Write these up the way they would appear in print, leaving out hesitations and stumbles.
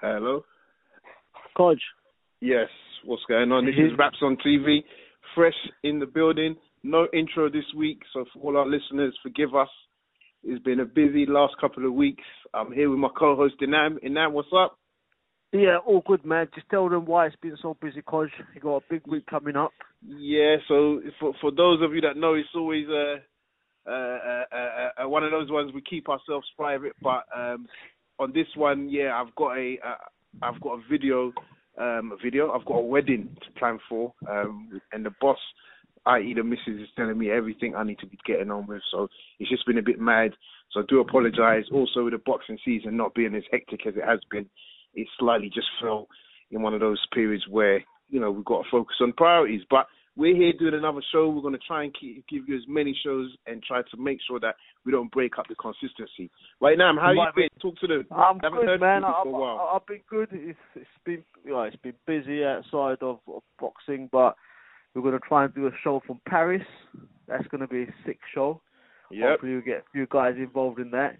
Hello? Coach. Yes, what's going on? This is Wraps on TV, fresh in the building. No intro this week, so for all our listeners, forgive us. It's been a busy last couple of weeks. I'm here with my co-host, Inam. Inam, what's up? Yeah, all good, man. Just tell them why it's been so busy, Coach. You got a big week coming up. Yeah, so for those of you that know, it's always one of those ones we keep ourselves private, but... on this one, yeah, I've got a video. I've got a wedding to plan for, and the boss, i.e. the missus, is telling me everything I need to be getting on with. So it's just been a bit mad. So I do apologise. Also, with the boxing season not being as hectic as it has been, it slightly just fell in one of those periods where, you know, we've got to focus on priorities. But we're here doing another show. We're going to try and give you as many shows and try to make sure that we don't break up the consistency. Right now, how you been? Talk to them. I'm good, man. I've been good. It's been busy outside of boxing, but we're going to try and do a show from Paris. That's going to be a sick show. Yep. Hopefully we'll get a few guys involved in that.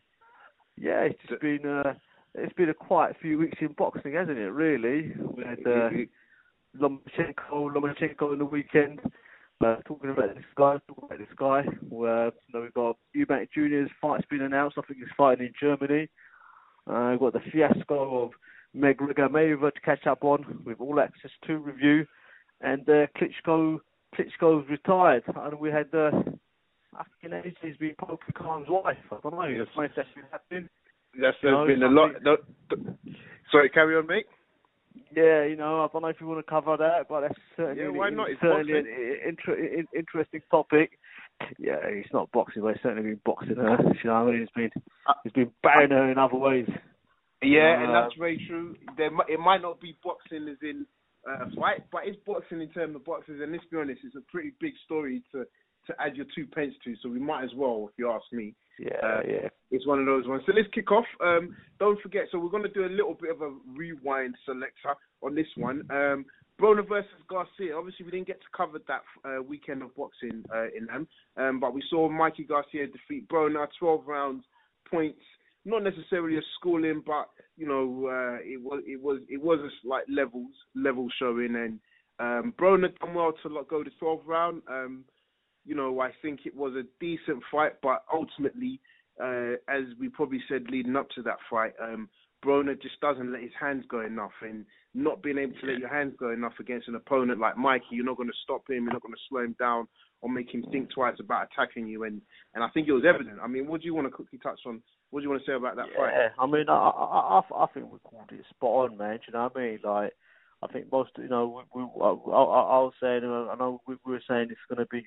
Yeah, it's just been a quite a few weeks in boxing, hasn't it, really? We had... Lomachenko in the weekend, talking about this guy. We've got Eubank Jr.'s fight's been announced. I think he's fighting in Germany. We've got the fiasco of Mayweather to catch up on with All Access 2 review, and Klitschko's retired, and we had he's been poking Khan's wife. I don't know. Yes. That's been happening. Sorry, carry on, mate. Yeah, you know, I don't know if you want to cover that, but that's certainly, why not? It's certainly an interesting topic. Yeah, it's not boxing, but it's certainly been boxing her. You know what I mean? It's been barring her in other ways. Yeah, and that's very true. It might not be boxing as in a fight, but it's boxing in terms of boxers. And let's be honest, it's a pretty big story to add your 2 pence to, so we might as well, if you ask me. Yeah. It's one of those ones. So let's kick off. Don't forget, so we're going to do a little bit of a rewind selector on this one. Broner versus Garcia. Obviously, we didn't get to cover that weekend of boxing in them, but we saw Mikey Garcia defeat Broner, 12 rounds, points. Not necessarily a schooling, but you know, it was a slight level showing, and Broner done well to go the 12th round. You know, I think it was a decent fight, but ultimately, as we probably said leading up to that fight, Broner just doesn't let his hands go enough, and not being able to let your hands go enough against an opponent like Mikey, you're not going to stop him, you're not going to slow him down or make him think twice about attacking you, and I think it was evident. I mean, what do you want to quickly touch on? What do you want to say about that fight? Yeah, I mean, I think we called it spot on, man. Do you know what I mean? Like, I think most, you know, I was saying, I know we were saying it's going to be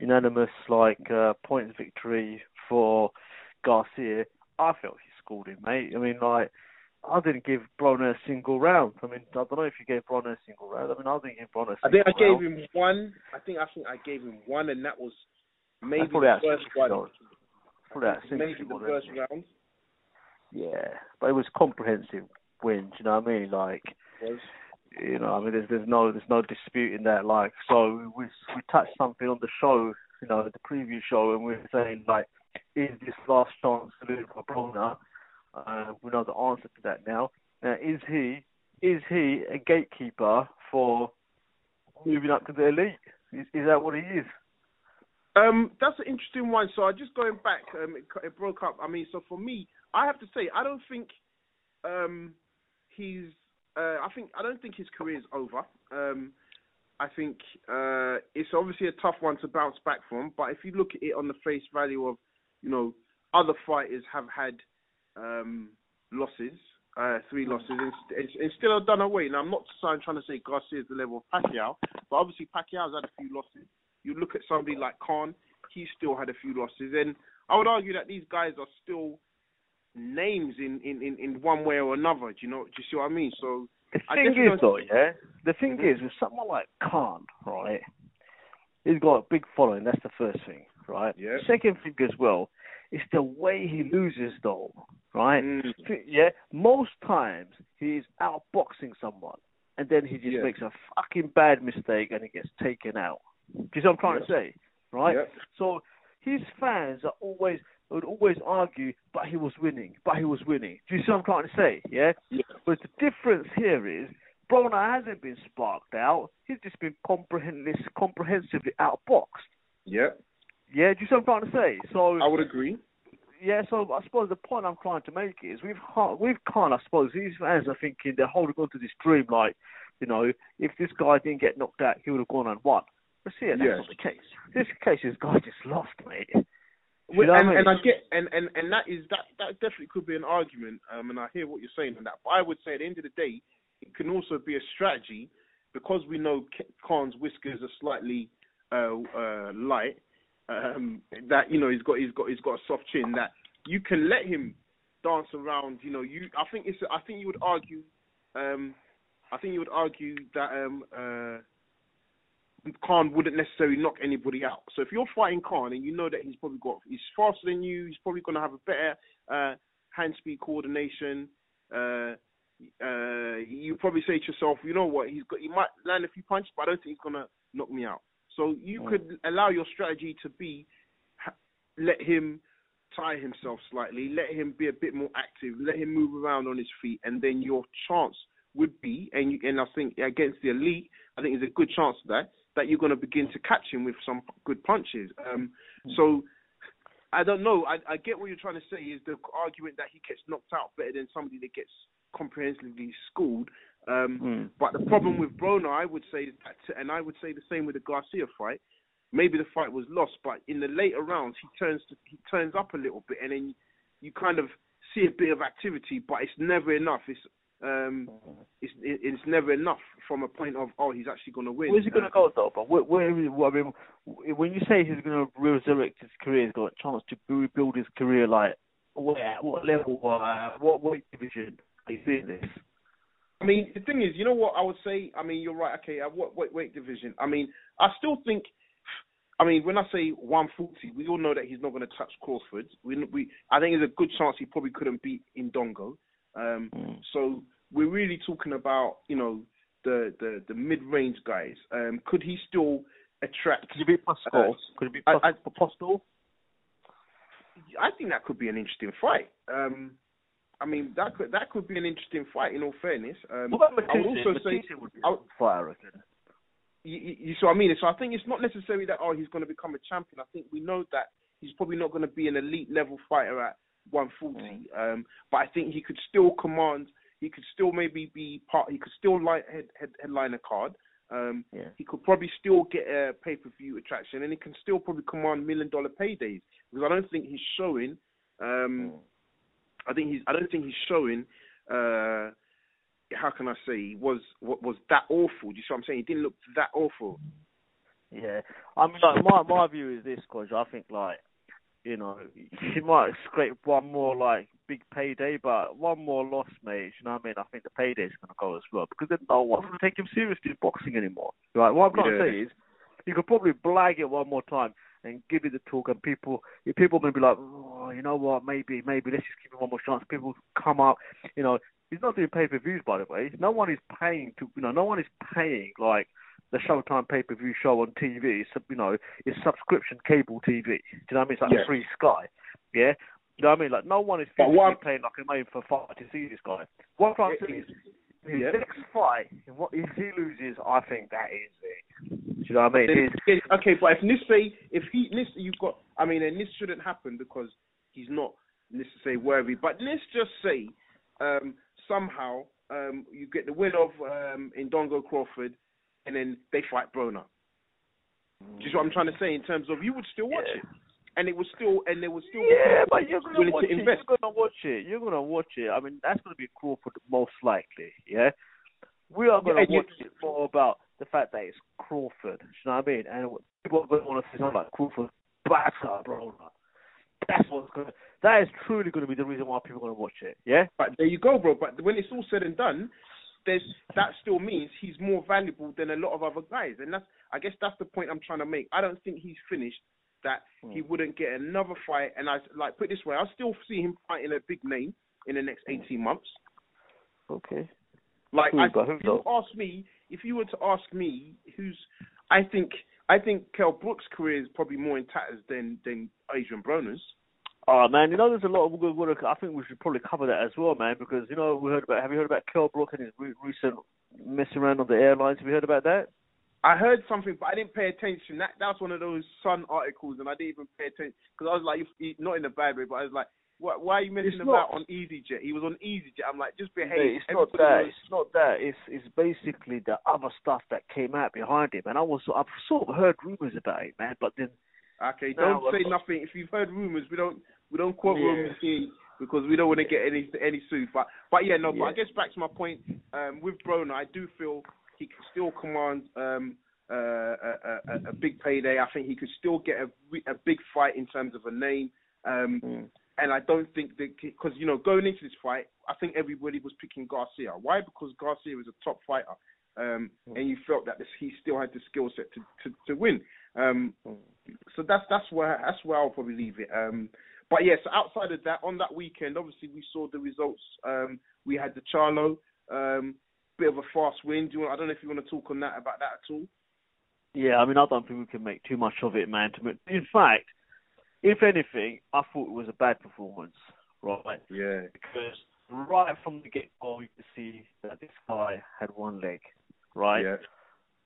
unanimous points victory for Garcia. I felt he scored him, mate. I mean, like, I didn't give Broner a single round. I mean, I don't know if you gave Broner a single round. I mean, I didn't give Broner a single round. I think I gave him one, and that was maybe the first round. Yeah, but it was comprehensive wins. You know what I mean? Like, you know, I mean, there's no disputing that. Like, so we touched something on the show, you know, the preview show, and we were saying, like, is this last chance to lose by Broner? We know the answer to that now. Now, is he a gatekeeper for moving up to the elite? Is that what he is? That's an interesting one. So, just going back, it broke up. I mean, so for me, I have to say, I don't think I don't think his career is over. I think it's obviously a tough one to bounce back from. But if you look at it on the face value of, you know, other fighters have had losses, three losses, and it's still done away. Now, I'm not trying to say Garcia is the level of Pacquiao, but obviously Pacquiao's had a few losses. You look at somebody like Khan, he still had a few losses. And I would argue that these guys are still names in one way or another. Do you see what I mean? So The thing is, with someone like Khan, right, he's got a big following. That's the first thing, right? Yeah. Second thing as well, it's the way he loses, though, right? Mm. Yeah. Most times, he's outboxing someone, and then he just makes a fucking bad mistake, and he gets taken out. Do you see what I'm trying to say? Right? Yeah. So his fans would always argue, but he was winning. Do you see what I'm trying to say? Yeah? Yeah. But the difference here is Broner hasn't been sparked out. He's just been comprehensively outboxed. Yeah. Yeah, do you see what I'm trying to say? So I would agree. Yeah, so I suppose the point I'm trying to make is with Khan, I suppose these fans are thinking they're holding on to this dream, like, you know, if this guy didn't get knocked out, he would have gone and won. But see, that's not the case. This case, this guy just lost, mate. And that definitely could be an argument. And I hear what you're saying on that. But I would say at the end of the day, it can also be a strategy because we know Khan's whiskers are slightly light. That you know he's got a soft chin. That you can let him dance around. You know, I think you would argue that Khan wouldn't necessarily knock anybody out. So if you're fighting Khan and you know that he's faster than you, he's probably going to have a better hand speed coordination. You probably say to yourself, you know what, he might land a few punches, but I don't think he's going to knock me out. So you could allow your strategy to be let him tie himself slightly, let him be a bit more active, let him move around on his feet, and then your chance would be, and I think against the elite, I think there's a good chance of that you're going to begin to catch him with some good punches. So I don't know. I get what you're trying to say is the argument that he gets knocked out better than somebody that gets comprehensively schooled. But the problem with Broner, I would say, is that, and I would say the same with the Garcia fight, maybe the fight was lost, but in the later rounds, he turns up a little bit, and then you kind of see a bit of activity, but it's never enough. It's never enough from a point of, oh, he's actually going to win. Where's he going to go, though? But when you say he's going to resurrect his career, he's got a chance to rebuild his career, like, what level, what weight division are you seeing this? I mean, the thing is, you know what I would say? I mean, you're right, okay, at what weight division? I mean, I still think... I mean, when I say 140, we all know that he's not going to touch Crawford. I think there's a good chance he probably couldn't beat Indongo. So... we're really talking about, you know, the mid-range guys. Could he still attract... Could he be Pascal? Could he be Pascal? I think that could be an interesting fight. I mean, that could be an interesting fight, in all fairness. What about Matisse would be a fight, I reckon. You see what I mean? So I think it's not necessarily that, he's going to become a champion. I think we know that he's probably not going to be an elite-level fighter at 140. But I think he could still command... He could still maybe be part. He could still headline a card. He could probably still get a pay-per-view attraction, and he can still probably command $1 million paydays. Because I don't think he's showing. I don't think he's showing. How can I say? He was that awful? Do you see what I'm saying? He didn't look that awful. Yeah, I mean, like my view is this, Coach. I think like you know, he might scrape one more, like, big payday, but one more loss, mate, you know what I mean? I think the payday's going to go as well, because then no one's going to take him seriously in boxing anymore. Right? What I'm trying to say is, you could probably blag it one more time and give it the talk, and people are going to be like, oh, you know what, maybe, let's just give him one more chance. People come up, you know, he's not doing pay-per-views, by the way. No one is paying, like, the Showtime pay-per-view show on TV, you know, is subscription cable TV. Do you know what I mean? It's like free Sky. Yeah? You know what I mean? Like, no one is paying like a name for a fight to see this guy. What I'm saying is, his next fight, if he loses, I think that is it. Do you know what I mean? Okay, but and this shouldn't happen because he's not, let's say, worthy. But let's just say, somehow, you get the win of Indongo Crawford, and then they fight Broner. Which is what I'm trying to say in terms of you would still watch it. And it was still, and there was still. Yeah, but you're gonna watch it. You're gonna watch it. I mean, that's gonna be Crawford most likely. Yeah, we are gonna watch it more about the fact that it's Crawford. Do you know what I mean? And people are gonna want to say something like Crawford batter Broner. That's what's gonna. That is truly gonna be the reason why people are gonna watch it. Yeah. But there you go, bro. But when it's all said and done, that still means he's more valuable than a lot of other guys, and I guess that's the point I'm trying to make. I don't think he's finished. That he wouldn't get another fight, and I like put it this way, I still see him fighting a big name in the next 18 months. Okay. Like, if you were to ask me, I think Kell Brook's career is probably more in tatters than Adrian Broner's. Oh man, you know there's a lot of good work. I think we should probably cover that as well, man, because you know have you heard about Kell Brook and his recent mess around on the airlines? Have you heard about that? I heard something, but I didn't pay attention. That's one of those Sun articles, and I didn't even pay attention because I was like, not in a bad way, but I was like, why are you messing about on EasyJet? He was on EasyJet. I'm like, just behave. Mate, it's not that. It's basically the other stuff that came out behind him, and I've sort of heard rumors about it, man. But then, okay, don't say nothing. If you've heard rumors, we don't quote rumors here because we don't want to get any suit. But I guess back to my point with Broner, I do feel. He could still command a big payday. I think he could still get a big fight in terms of a name. And I don't think that because, you know, going into this fight, I think everybody was picking Garcia. Why? Because Garcia was a top fighter. And you felt that he still had the skill set to win. So that's where I'll probably leave it. But yes, outside of that, on that weekend, obviously we saw the results. We had the Charlo. Bit of a fast win. I don't know if you want to talk on that about that at all. Yeah, I mean, I don't think we can make too much of it, man. In fact, if anything, I thought it was a bad performance, right? Yeah. Because right from the get-go, you could see that this guy had one leg, right? Yeah.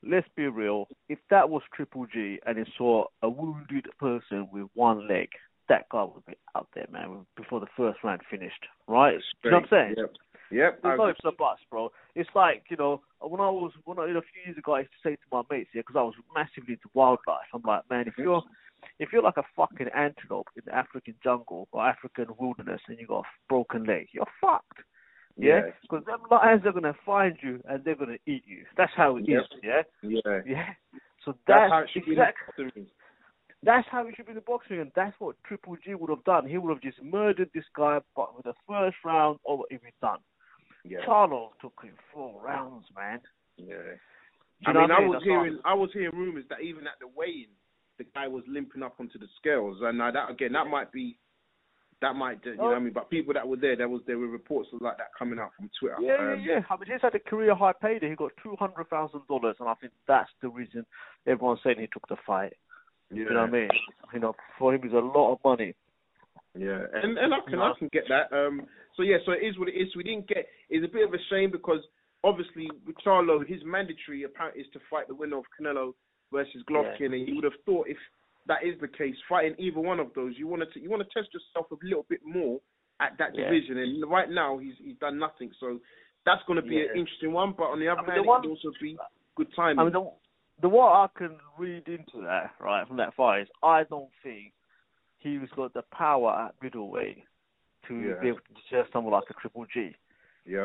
Let's be real. If that was Triple G and he saw a wounded person with one leg, that guy would be out there, man, before the first round finished, right? You know what I'm saying? Yep. Yep. There's no ifs and buts, bro. It's like, you know, a few years ago, I used to say to my mates, yeah, because I was massively into wildlife. I'm like, man, if you're like a fucking antelope in the African jungle or African wilderness and you got a broken leg, you're fucked. Yeah? Because them lions are going to find you and they're going to eat you. That's how it is, yeah? Yeah. Yeah. So that's how it should be. That's how he should be in the boxing, and that's what Triple G would have done. He would have just murdered this guy, but with the first round, or if he's done. Yeah. Charlo took him 4 rounds, man. Yeah. I was hearing rumors that even at the weigh-in, the guy was limping up onto the scales, and that might be, you know what I mean? But people that were there were reports of like that coming out from Twitter. Yeah. I mean, he's had a career high payday. He got $200,000, and I think that's the reason everyone's saying he took the fight. Yeah. You know what I mean? You know, for him, it's a lot of money. Yeah, and I can get that. So it is what it is. We didn't get. It's a bit of a shame because obviously with Charlo, his mandatory apparently is to fight the winner of Canelo versus Golovkin, and you would have thought if that is the case, fighting either one of those, you want to test yourself a little bit more at that division. And right now, he's done nothing, so that's going to be an interesting one. But on the other hand, it could also be good timing. The what I can read into that, right, from that fight is I don't think he's got the power at middleweight to be able to deter someone like a Triple G. Yeah.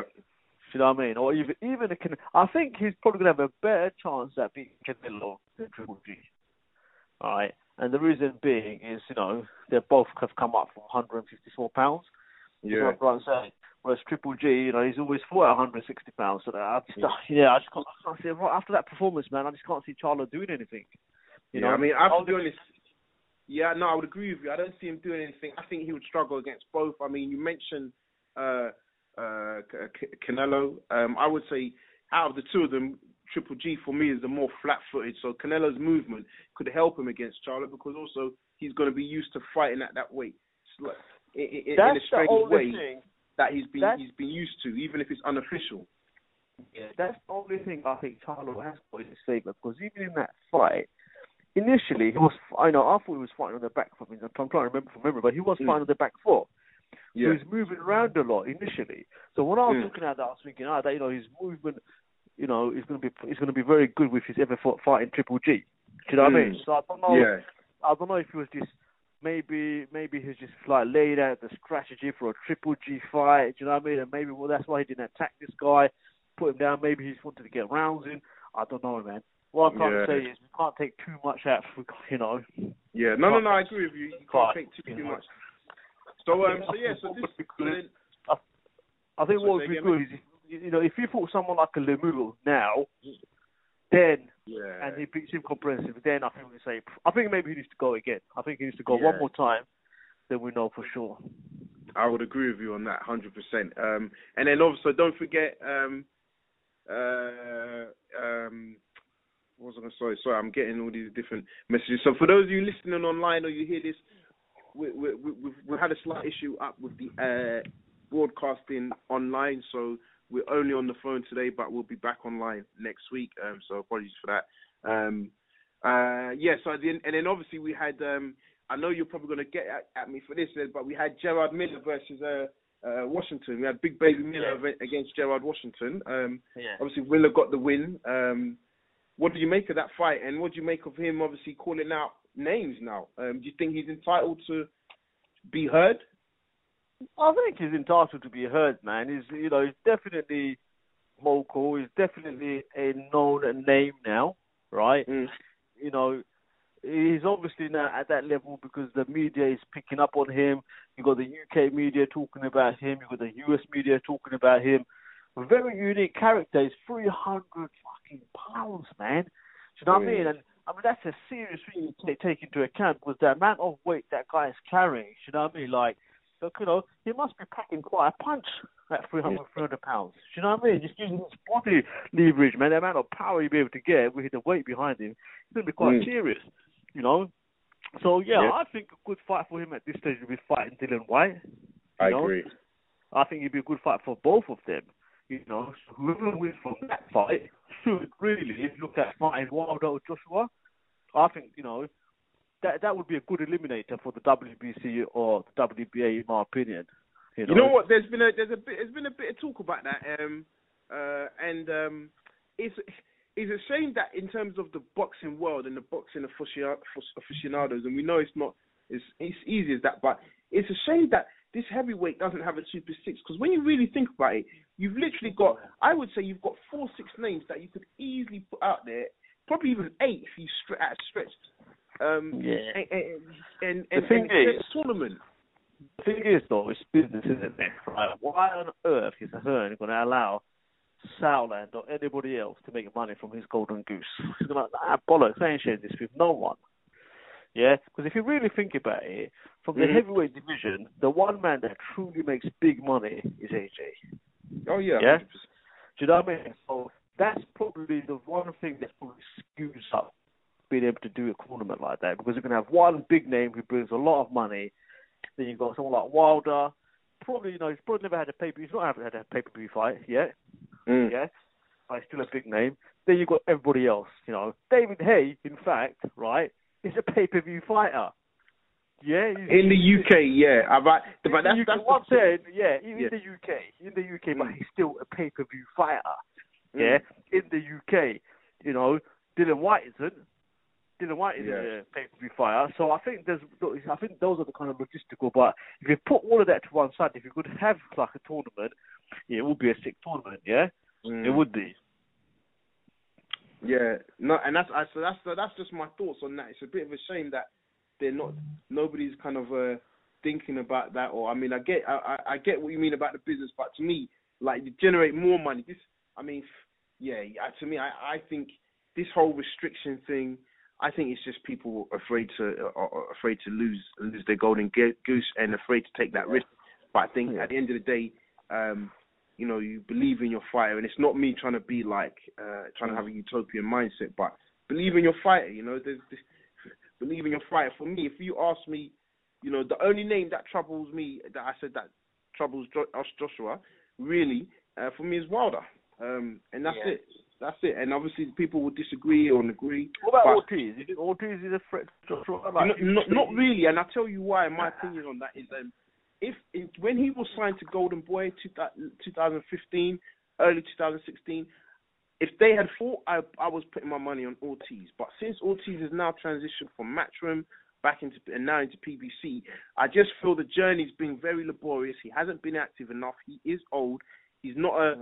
You know what I mean? Or even a Canelo. I think he's probably going to have a better chance at beating Canelo than Triple G. All right. And the reason being is, you know, they both have come up from 154 pounds. Yeah. That's what I'm saying. Whereas Triple G, you know, he's always fought at 160 pounds. So I just can't see right after that performance, man. I just can't see Charlo doing anything. You know, I mean, I'll be honest. Yeah, no, I would agree with you. I don't see him doing anything. I think he would struggle against both. I mean, you mentioned Canelo. I would say out of the two of them, Triple G for me is the more flat-footed. So Canelo's movement could help him against Charlo because also he's going to be used to fighting at that weight. In a strange way that he's been used to, even if it's unofficial. Yeah, that's the only thing I think Charlo has got in his favour because even in that fight, initially he was. I know I thought he was fighting on the back foot. I'm trying to remember from memory, but he was fighting on the back foot. Yeah. So he was moving around a lot initially. So when I was looking at that, I was thinking, you know, his movement. You know, it's going to be very good if he's ever fighting Triple G. Do you know what I mean? So I don't know. Yeah. I don't know if he was just maybe he's just like laid out the strategy for a Triple G fight. Do you know what I mean? And maybe that's why he didn't attack this guy, put him down. Maybe he just wanted to get rounds in. I don't know, man. What I can't say is we can't take too much out. You know. Yeah. No. I agree with you. You can't take too much. So this would be good. I think what would be good is. You know, if you fought someone like a Lemieux now, then and he beats him comprehensively, then I think we say, I think maybe he needs to go again. I think he needs to go one more time, then we know for sure. I would agree with you on that, 100%. And then also, don't forget, what was I going to say? Sorry, I'm getting all these different messages. So for those of you listening online or you hear this, we've had a slight issue up with the broadcasting online, so we're only on the phone today, but we'll be back online next week. So apologies for that. So then obviously we had. I know you're probably going to get at me for this, but we had Jarrell Miller versus Washington. We had Big Baby Miller against Jarrell Washington. Obviously Miller got the win. What do you make of that fight, and what do you make of him obviously calling out names now? Do you think he's entitled to be heard? I think he's entitled to be heard, man. He's definitely vocal. He's definitely a known name now, right? Mm. You know, he's obviously now at that level because the media is picking up on him. You've got the UK media talking about him. You've got the US media talking about him. A very unique character. He's 300 fucking pounds, man. Do you know what I mean? And I mean, that's a serious thing to take into account because the amount of weight that guy is carrying, do you know what I mean? Like, you know, he must be packing quite a punch at 300 pounds. Do you know what I mean? Just using his body leverage, man, the amount of power he'll be able to get with the weight behind him, it's going to be quite serious, you know? So, I think a good fight for him at this stage would be fighting Dylan Whyte. I agree. I think it'd be a good fight for both of them, you know? So whoever wins from that fight should really look at fighting Wilder or Joshua. I think, you know, That would be a good eliminator for the WBC or the WBA, in my opinion. You know what? There's been a bit of talk about that, and it's a shame that in terms of the boxing world and the boxing aficionados, and we know it's not as easy as that, but it's a shame that this heavyweight doesn't have a Super 6 because when you really think about it, you've literally got, I would say, you've got 4, 6 names that you could easily put out there, probably even 8 if you stretch. The thing is, though, it's business, isn't it? Right? Why on earth is Hearn going to allow Sauerland or anybody else to make money from his golden goose? He's going to bollocks. I ain't sharing this with no one. Yeah, because if you really think about it, from the heavyweight division, the one man that truly makes big money is AJ. Oh yeah. Do you know what I mean? So that's probably the one thing that probably skews up being able to do a tournament like that, because you're going to have one big name who brings a lot of money. Then you've got someone like Wilder. Probably, you know, he's probably never had a pay-per-view. He's not had a pay-per-view fight yet. Yeah, but it's still a big name. Then you've got everybody else. You know, David Haye, in fact, right, is a pay-per-view fighter. Yeah, in the UK, in the UK, but he's still a pay-per-view fighter. Yeah, in the UK, you know, Dylan White isn't a pay-per-view fighter, so I think those are the kind of logistical. But if you put all of that to one side, if you could have like a tournament, it would be a sick tournament. Yeah, it would be. Yeah, no, and that's just my thoughts on that. It's a bit of a shame that they're not. Nobody's kind of thinking about that. Or I mean, I get what you mean about the business, but to me, like, you generate more money. This, I mean, yeah. To me, I think this whole restriction thing, I think it's just people afraid to lose their golden goose and afraid to take that risk. But I think at the end of the day, you know, you believe in your fighter, and it's not me trying to be like trying to have a utopian mindset, but believe in your fighter. You know, believe in your fighter. For me, if you ask me, you know, the only name that troubles me that I said that troubles Joshua really for me is Wilder, and that's it. That's it. And obviously, people will disagree or agree. What about Ortiz? Ortiz is a threat to Joshua. Like, not really, and I'll tell you why. My opinion on that is that. If when he was signed to Golden Boy 2015, early 2016, if they had fought, I was putting my money on Ortiz. But since Ortiz has now transitioned from Matchroom back into and now into PBC, I just feel the journey's been very laborious. He hasn't been active enough. He is old. He's not a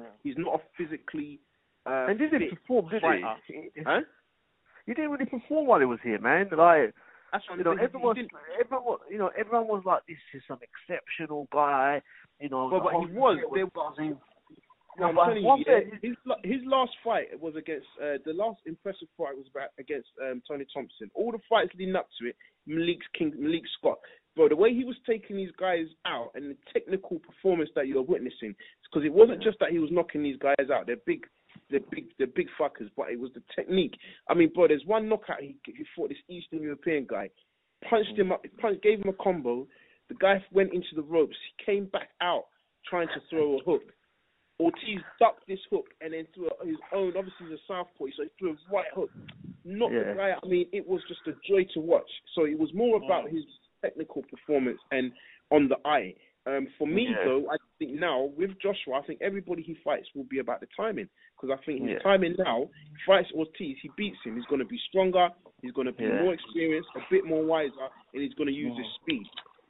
physically and didn't perform, did he? Huh? He didn't really perform while he was here, man. Like. You know, everyone was like, "This is some exceptional guy." You know, but he was. There was his last fight was against the last impressive fight was against Tony Thompson. All the fights leading up to it, Malik Scott. Bro, the way he was taking these guys out and the technical performance that you're witnessing, because it wasn't just that he was knocking these guys out. They're big fuckers, but it was the technique. I mean, bro, there's one knockout he fought this Eastern European guy, punched him up, gave him a combo. The guy went into the ropes. He came back out trying to throw a hook. Ortiz ducked this hook and then threw his own. Obviously, he's a southpaw, so he threw a right hook. Knocked the guy out. I mean, it was just a joy to watch. So it was more about his technical performance and on the eye. For me, though, I think now with Joshua, I think everybody he fights will be about the timing, because I think his timing now, he fights Ortiz, he beats him, he's going to be stronger, he's going to be more experienced, a bit more wiser, and he's going to use his speed.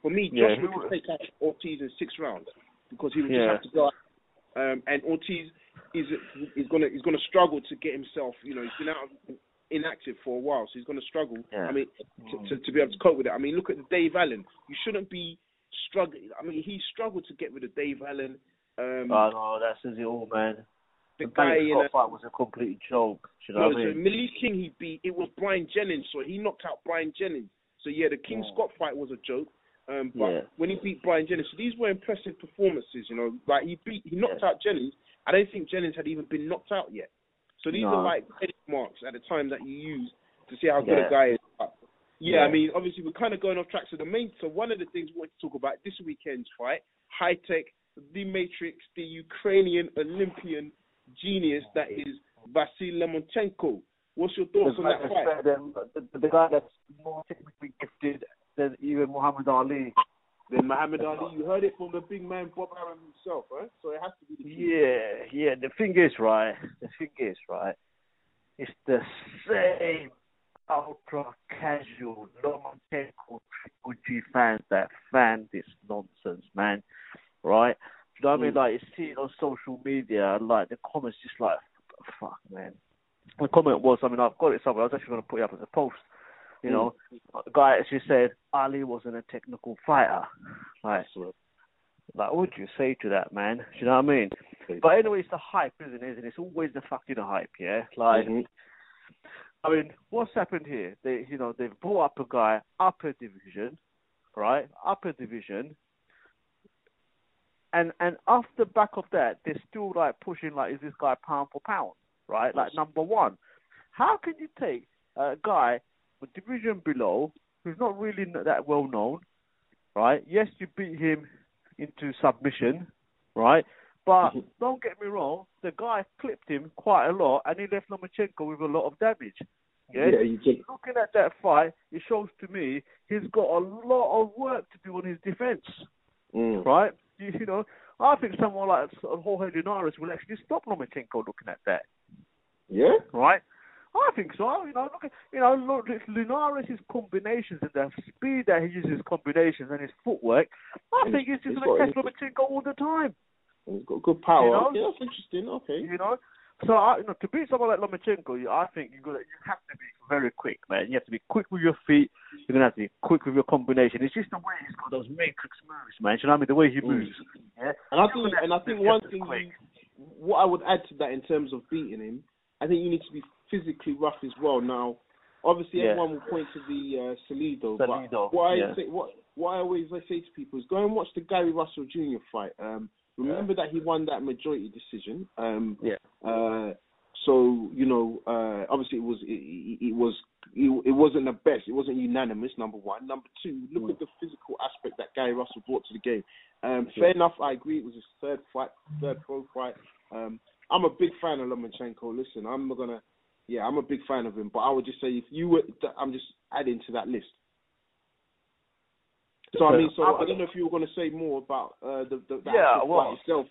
For me, Joshua could take out Ortiz in 6 rounds because he would just have to go out. And Ortiz is going to struggle to get himself, you know, he's been out of inactive for a while, so he's going to struggle. I mean, to be able to cope with it. I mean, look at Dave Allen. You shouldn't be struggling. I mean, he struggled to get rid of Dave Allen. Oh no, that says it all, man. The guy in the fight was a complete joke. You know what I mean? Malik King he beat. It was Brian Jennings, so he knocked out Brian Jennings. So yeah, the King Scott fight was a joke. But when he beat Brian Jennings, so these were impressive performances. You know, like he knocked out Jennings. I don't think Jennings had even been knocked out yet. So these are like marks at the time that you use to see how good a guy is. I mean, obviously, we're kind of going off track. So, so one of the things we want to talk about this weekend's fight, High Tech, the Matrix, the Ukrainian Olympian genius that is Vasiliy Lomachenko. What's your thoughts on that fight? The guy that's more technically gifted than even Muhammad Ali. Then Muhammad Ali, you heard it from the big man Bob Arum himself, right? So it has to be the genius. Yeah. The thing is, right, it's the same ultra-casual, Lomachenko, Triple G fans that fan this nonsense, man, right? Do you know what I mean? Like, you see it on social media, like, the comments just like, fuck, man. The comment was, I mean, I've got it somewhere, I was actually going to put it up as a post, you know, the guy actually said, Ali wasn't a technical fighter. Like, what would you say to that, man? Do you know what I mean? But anyway, it's the hype, isn't it? It's always the fucking hype, yeah? Like... I mean, what's happened here? They've brought up a guy, upper division, right? Upper division. And off the back of that, they're still, like, pushing, like, is this guy pound for pound, right? Like, number one. How can you take a guy with division below, who's not really that well-known, right? Yes, you beat him into submission, right? But don't get me wrong, the guy clipped him quite a lot and he left Lomachenko with a lot of damage. Looking at that fight, it shows to me he's got a lot of work to do on his defence. Right? You know, I think someone like Jorge Linares will actually stop Lomachenko looking at that. Yeah? Right? I think so. Look, Linares' combinations and the speed that he uses combinations and his footwork, I think he's just going to catch Lomachenko all the time. He's got good power. You know? Yeah, that's interesting. Okay. You know, So, to beat someone like Lomachenko, I think you have to be very quick, man. You have to be quick with your feet. You're going to have to be quick with your combination. It's just the way he's got those matrix moves, man. You know what I mean? The way he moves. Yeah? And I think one thing, what I would add to that in terms of beating him, I think you need to be physically rough as well. Now, obviously, everyone will point to the Salido, but what I always say to people is go and watch the Gary Russell Jr. fight. Remember that he won that majority decision. So obviously it wasn't the best. It wasn't unanimous. Number one. Number two. Look at the physical aspect that Gary Russell brought to the game. Fair enough. I agree. It was his third pro fight. I'm a big fan of Lomachenko. Listen, I'm a big fan of him. But I would just say I'm just adding to that list. So I don't know if you were going to say more about the fight itself.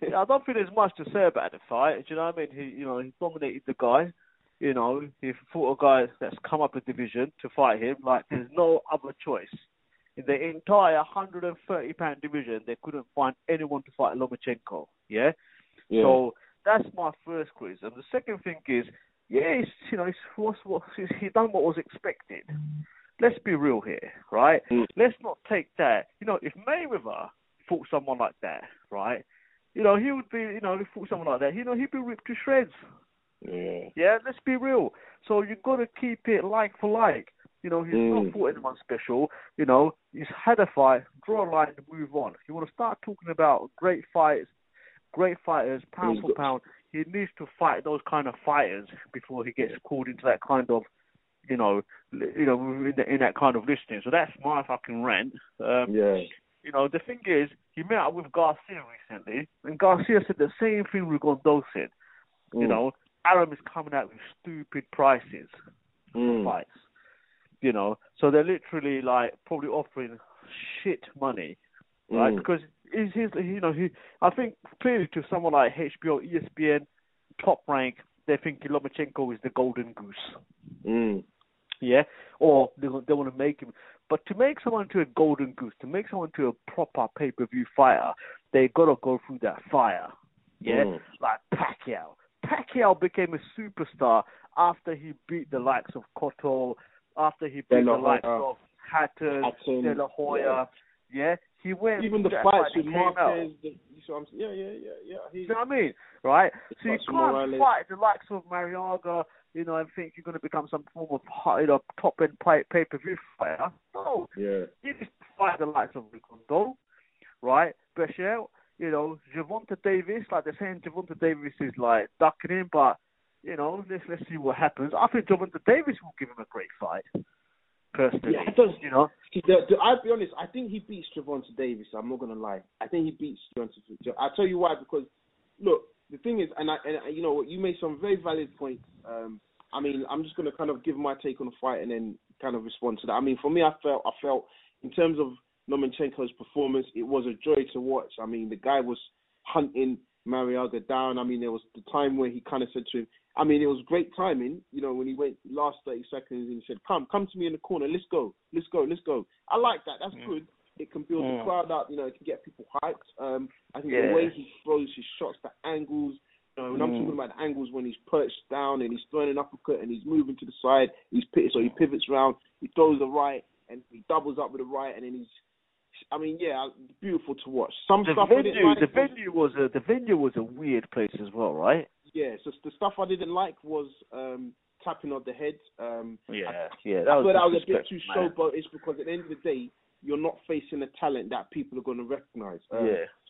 Yeah, I don't think there's much to say about the fight. Do you know what I mean? He dominated the guy. He fought a guy that's come up a division to fight him. Like, there's no other choice. In the entire 130-pound division, they couldn't find anyone to fight Lomachenko. Yeah? So that's my first criticism. The second thing is, he done what was expected. Let's be real here, right? Let's not take that. If Mayweather fought someone like that, right? He would be, if he fought someone like that, he'd be ripped to shreds. Yeah, let's be real. So you've got to keep it like for like. He's not fought anyone special. He's had a fight, draw a line and move on. If you want to start talking about great fights, great fighters, pound for pound, he needs to fight those kind of fighters before he gets called into that kind of, in that kind of listening. So that's my fucking rant. The thing is, he met up with Garcia recently, and Garcia said the same thing Rigondeaux said. Aram is coming out with stupid prices for fights. So they're literally like probably offering shit money, right? Because I think clearly to someone like HBO, ESPN, Top Rank, they're thinking Lomachenko is the golden goose. Or they want to make him. But to make someone to a golden goose, to make someone to a proper pay-per-view fighter, they got to go through that fire. Like Pacquiao. Pacquiao became a superstar after he beat the likes of Cotto, after he beat the likes of Hatton, De La Hoya. He went even the fights with Marquez. You know what I mean? Right? So you can't fight the likes of Marriaga, and think you're going to become some form of top-end pay-per-view fighter. No. You just fight the likes of Rigondeaux, right? Bechel, Javonta Davis, like they're saying Javonta Davis is like ducking in, but, let's see what happens. I think Javonta Davis will give him a great fight. Personally, I'll be honest. I think he beats Javonta Davis. I'm not gonna lie. I think he beats Javonta Davis. I'll tell you why. Because look, the thing is, you made some very valid points. I'm just gonna kind of give my take on the fight and then kind of respond to that. I mean, for me, I felt in terms of Lomachenko's performance, it was a joy to watch. I mean, the guy was hunting Mariaga down. I mean, there was the time where he kind of said to him, I mean, it was great timing, when he went last 30 seconds and he said, come to me in the corner, let's go. I like that, that's good. It can build the crowd up, it can get people hyped. I think the way he throws his shots, the angles, when I'm talking about the angles when he's perched down and he's throwing an uppercut and he's moving to the side, he pivots round, he throws the right and he doubles up with the right and then he's, beautiful to watch. The venue was a weird place as well, right? Yeah, so the stuff I didn't like was tapping on the head. I thought that was a bit too showboatish because at the end of the day, you're not facing a talent that people are going to recognise.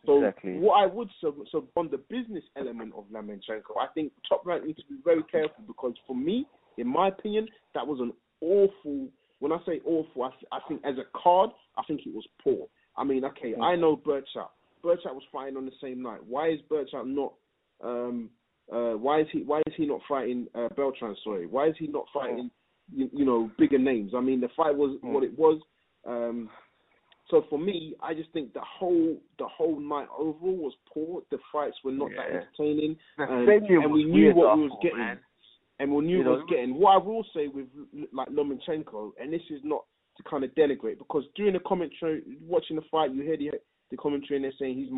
Exactly. What I would so on the business element of Lomachenko, I think Top Rank needs to be very careful because for me, in my opinion, that was an awful. When I say awful, I think as a card, I think it was poor. I mean, I know Burchard. Burchard was fighting on the same night. Why is Burchard not? Why is he not fighting Beltran? Sorry, why is he not fighting bigger names? I mean, the fight was what it was. So for me, I just think the whole night overall was poor. The fights were not that entertaining, and we knew what we was getting. Man. And we knew what was getting. What I will say with like Lomachenko, and this is not to kind of denigrate, because during the commentary, watching the fight, you hear the commentary and they're saying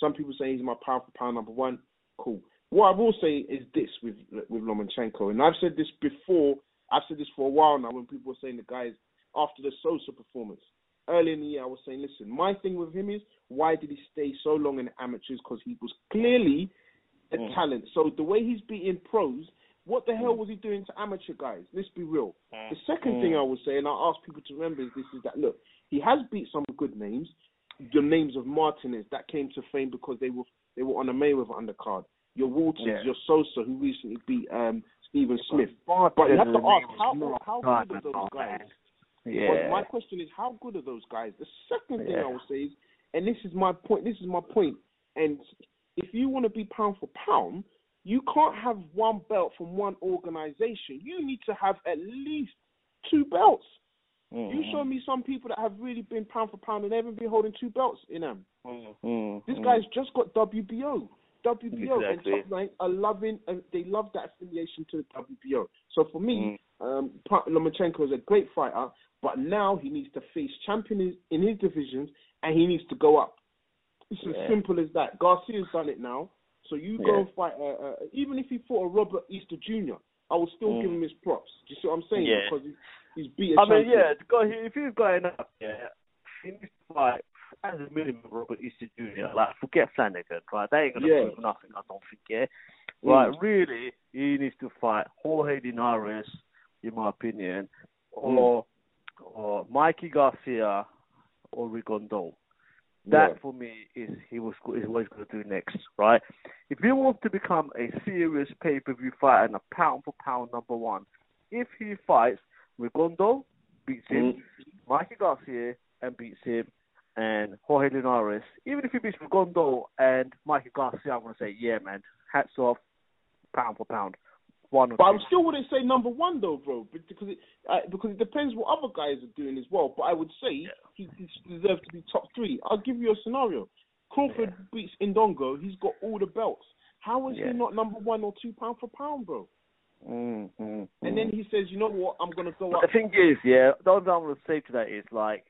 some people saying he's my pound for pound number one. Cool. What I will say is this with Lomachenko, and I've said this before. I've said this for a while now when people were saying the guys after the Sosa performance. Early in the year, I was saying, listen, my thing with him is, why did he stay so long in the amateurs? Because he was clearly a talent. So the way he's beating pros, what the hell was he doing to amateur guys? Let's be real. The second thing I will say, and I ask people to remember, is this, is that, look, he has beat some good names. The names of Martinez, that came to fame because they were on a Mayweather undercard. Your Walters, your Sosa, who recently beat Stephen Smith. But you have to ask, how good are those guys? Yeah. My question is, how good are those guys? The second thing I would say is, and this is my point, and if you want to be pound for pound, you can't have one belt from one organization. You need to have at least two belts. Mm-hmm. You show me some people that have really been pound for pound and they haven't been holding two belts in them. Mm-hmm. This guy's just got WBO. Exactly. And Top Rank are loving, and they love that affiliation to the WBO. So for me, Lomachenko is a great fighter, but now he needs to face champions in his divisions, and he needs to go up. It's as simple as that. Garcia's done it now, so you go and fight. Even if he fought a Robert Easter Jr., I would still give him his props. Do you see what I'm saying? Yeah. Because he's beat a champion. If he's going up, he needs to fight. As a minimum, Robert Easter Jr., like, forget Flanagan, right? They ain't going to prove nothing, I don't think, Right, really, he needs to fight Jorge Linares, in my opinion, or Mikey Garcia, or Rigondeaux. That, for me, is what he's going to do next, right? If he wants to become a serious pay-per-view fighter and a pound-for-pound number one, if he fights Rigondeaux, beats him, Mikey Garcia, and beats him, and Jorge Linares, even if he beats Rigondeaux and Mikey Garcia, I'm going to say, yeah, man, hats off, pound for pound. But I still wouldn't say number one, though, bro, because it depends what other guys are doing as well. But I would say he deserves to be top three. I'll give you a scenario. Crawford beats Indongo. He's got all the belts. How is he not number one or two pound for pound, bro? And then he says, you know what, I'm going to go up. The thing is, the only thing I'm going to say to that is, like,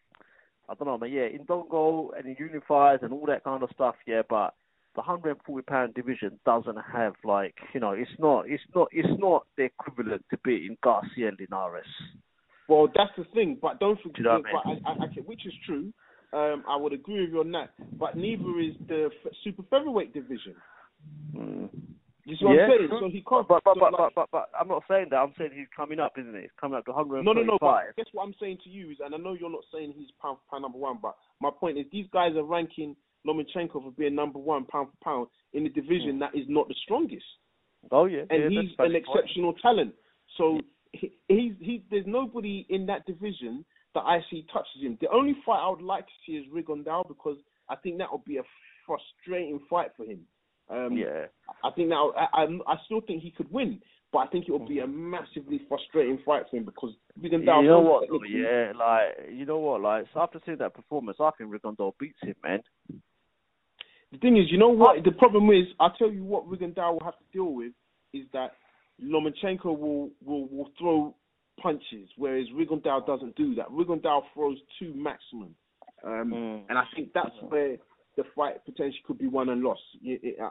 I don't know, man, Indongo and the Unifies and all that kind of stuff, but the 140-pound division doesn't have, like, you know, it's not the equivalent to beating Garcia and Linares. Well, that's the thing, but don't forget, which is true, I would agree with you on that, but neither is the super featherweight division. You see what I'm saying? So he can't. But I'm not saying that. I'm saying he's coming up, isn't he? He's coming up to 145. No. But guess what I'm saying to you is, and I know you're not saying he's pound for pound number one, but my point is these guys are ranking Lomachenko for being number one pound for pound in a division that is not the strongest. Oh yeah. And he's an exceptional talent. So there's nobody in that division that I see touches him. The only fight I would like to see is Rigondeaux, because I think that would be a frustrating fight for him. I think now I still think he could win, but I think it would be a massively frustrating fight for him, because Rigondeaux. You know what? So after seeing that performance, I think Rigondeaux beats him, man. The thing is, you know what? The problem is, I tell you what, Rigondeaux will have to deal with is that Lomachenko will throw punches, whereas Rigondeaux doesn't do that. Rigondeaux throws two maximum, and I think that's where the fight potentially could be won and lost.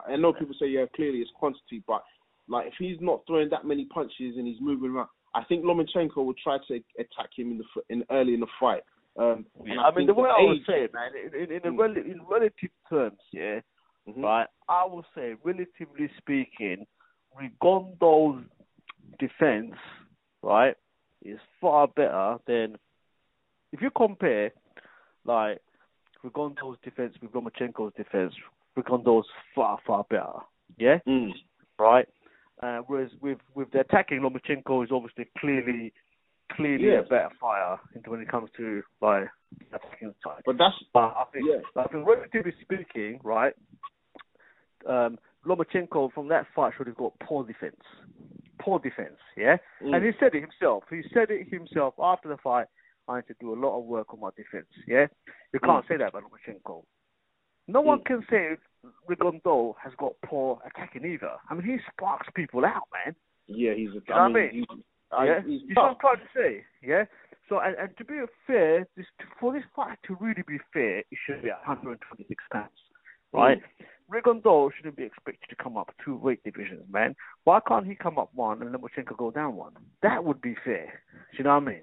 I know people say, clearly it's quantity, but like, if he's not throwing that many punches and he's moving around, I think Lomachenko will try to attack him early in the fight. I mean, the way I would say it, man, in relative terms, right, I would say, relatively speaking, Rigondoux's defense, right, is far better than, if you compare, like, Rigondeaux's defense with Lomachenko's defense, Rigondeaux's far, far better. Yeah? Mm. Right? Whereas with the attacking, Lomachenko is obviously clearly a better fighter when it comes to, like, attacking side. But I think relatively speaking, right, Lomachenko from that fight should have got poor defense. And he said it himself after the fight. I need to do a lot of work on my defense, You can't say that about Lomachenko. No one can say Rigondeaux has got poor attacking either. I mean, he sparks people out, man. Yeah, he's a... He's what I'm trying to say, So, and to be fair, for this fight to really be fair, it should be 126 pounds, right? Rigondeaux shouldn't be expected to come up two weight divisions, man. Why can't he come up one and Lomachenko go down one? That would be fair. Do you know what I mean?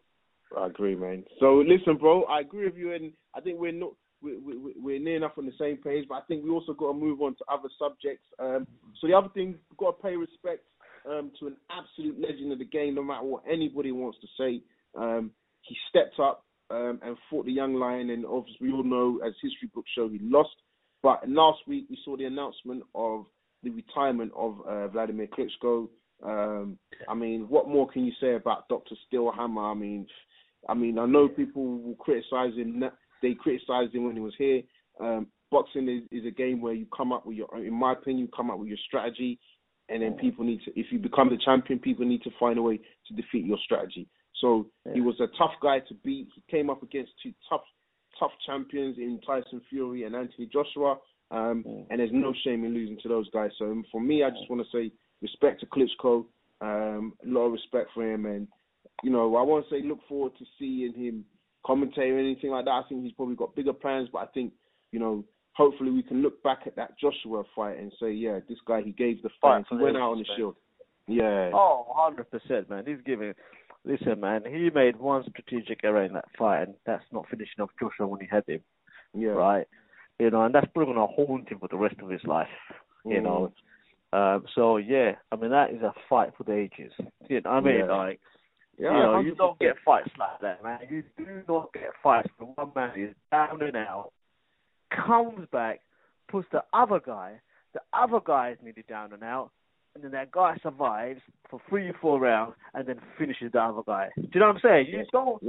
I agree, man. So listen, bro, I agree with you, and I think we're near enough on the same page. But I think we also got to move on to other subjects. So the other thing, we've got to pay respect to an absolute legend of the game, no matter what anybody wants to say. He stepped up and fought the young lion, and obviously we all know, as history books show, he lost. But last week we saw the announcement of the retirement of Vladimir Klitschko. I mean, what more can you say about Dr. Steelhammer? I mean, I know people will criticize him. They criticized him when he was here. Boxing is a game where you come up with your, in my opinion, you come up with your strategy, and then people need to, if you become the champion, people need to find a way to defeat your strategy. So he was a tough guy to beat. He came up against two tough champions in Tyson Fury and Anthony Joshua, and there's no shame in losing to those guys. So for me, I just want to say respect to Klitschko, a lot of respect for him, and you know, I want to say look forward to seeing him commentate or anything like that. I think he's probably got bigger plans, but I think, you know, hopefully we can look back at that Joshua fight and say, yeah, this guy, he gave the fight. He went out on the shield. Yeah. Oh, 100%, man. He's giving... Listen, man, he made one strategic error in that fight, and that's not finishing off Joshua when he had him. Yeah. Right? You know, and that's probably going to haunt him for the rest of his life, you know. So, yeah, I mean, that is a fight for the ages. You know, I mean, like... Yeah, you know, you don't get fights like that, man. You do not get fights where one man is down and out, comes back, puts the other guy is nearly down and out, and then that guy survives for 3 or 4 rounds and then finishes the other guy. Do you know what I'm saying? You don't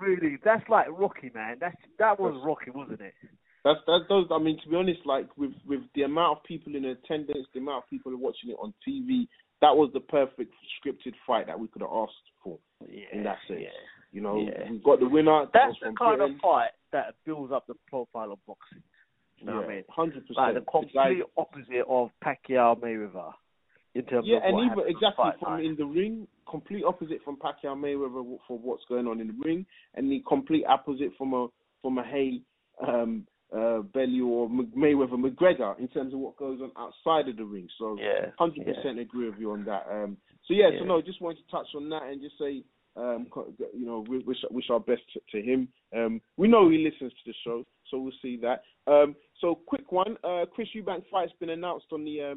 really... That's like Rocky, man. That was Rocky, wasn't it? That's I mean, to be honest, like, with the amount of people in attendance, the amount of people watching it on TV... That was the perfect scripted fight that we could have asked for in that sense. Yeah, you know, we got the winner. That's the kind of fight that builds up the profile of boxing. You know what I mean? 100%. Like the complete opposite of Pacquiao Mayweather. In terms of and even exactly from in the ring, complete opposite from Pacquiao Mayweather for what's going on in the ring, and the complete opposite from a Bellew or Mayweather McGregor in terms of what goes on outside of the ring. So 100% agree with you on that. So no, just wanted to touch on that and just say, you know, wish our best to him. We know he listens to the show, so we'll see that. So quick one, Chris Eubank fight's been announced on the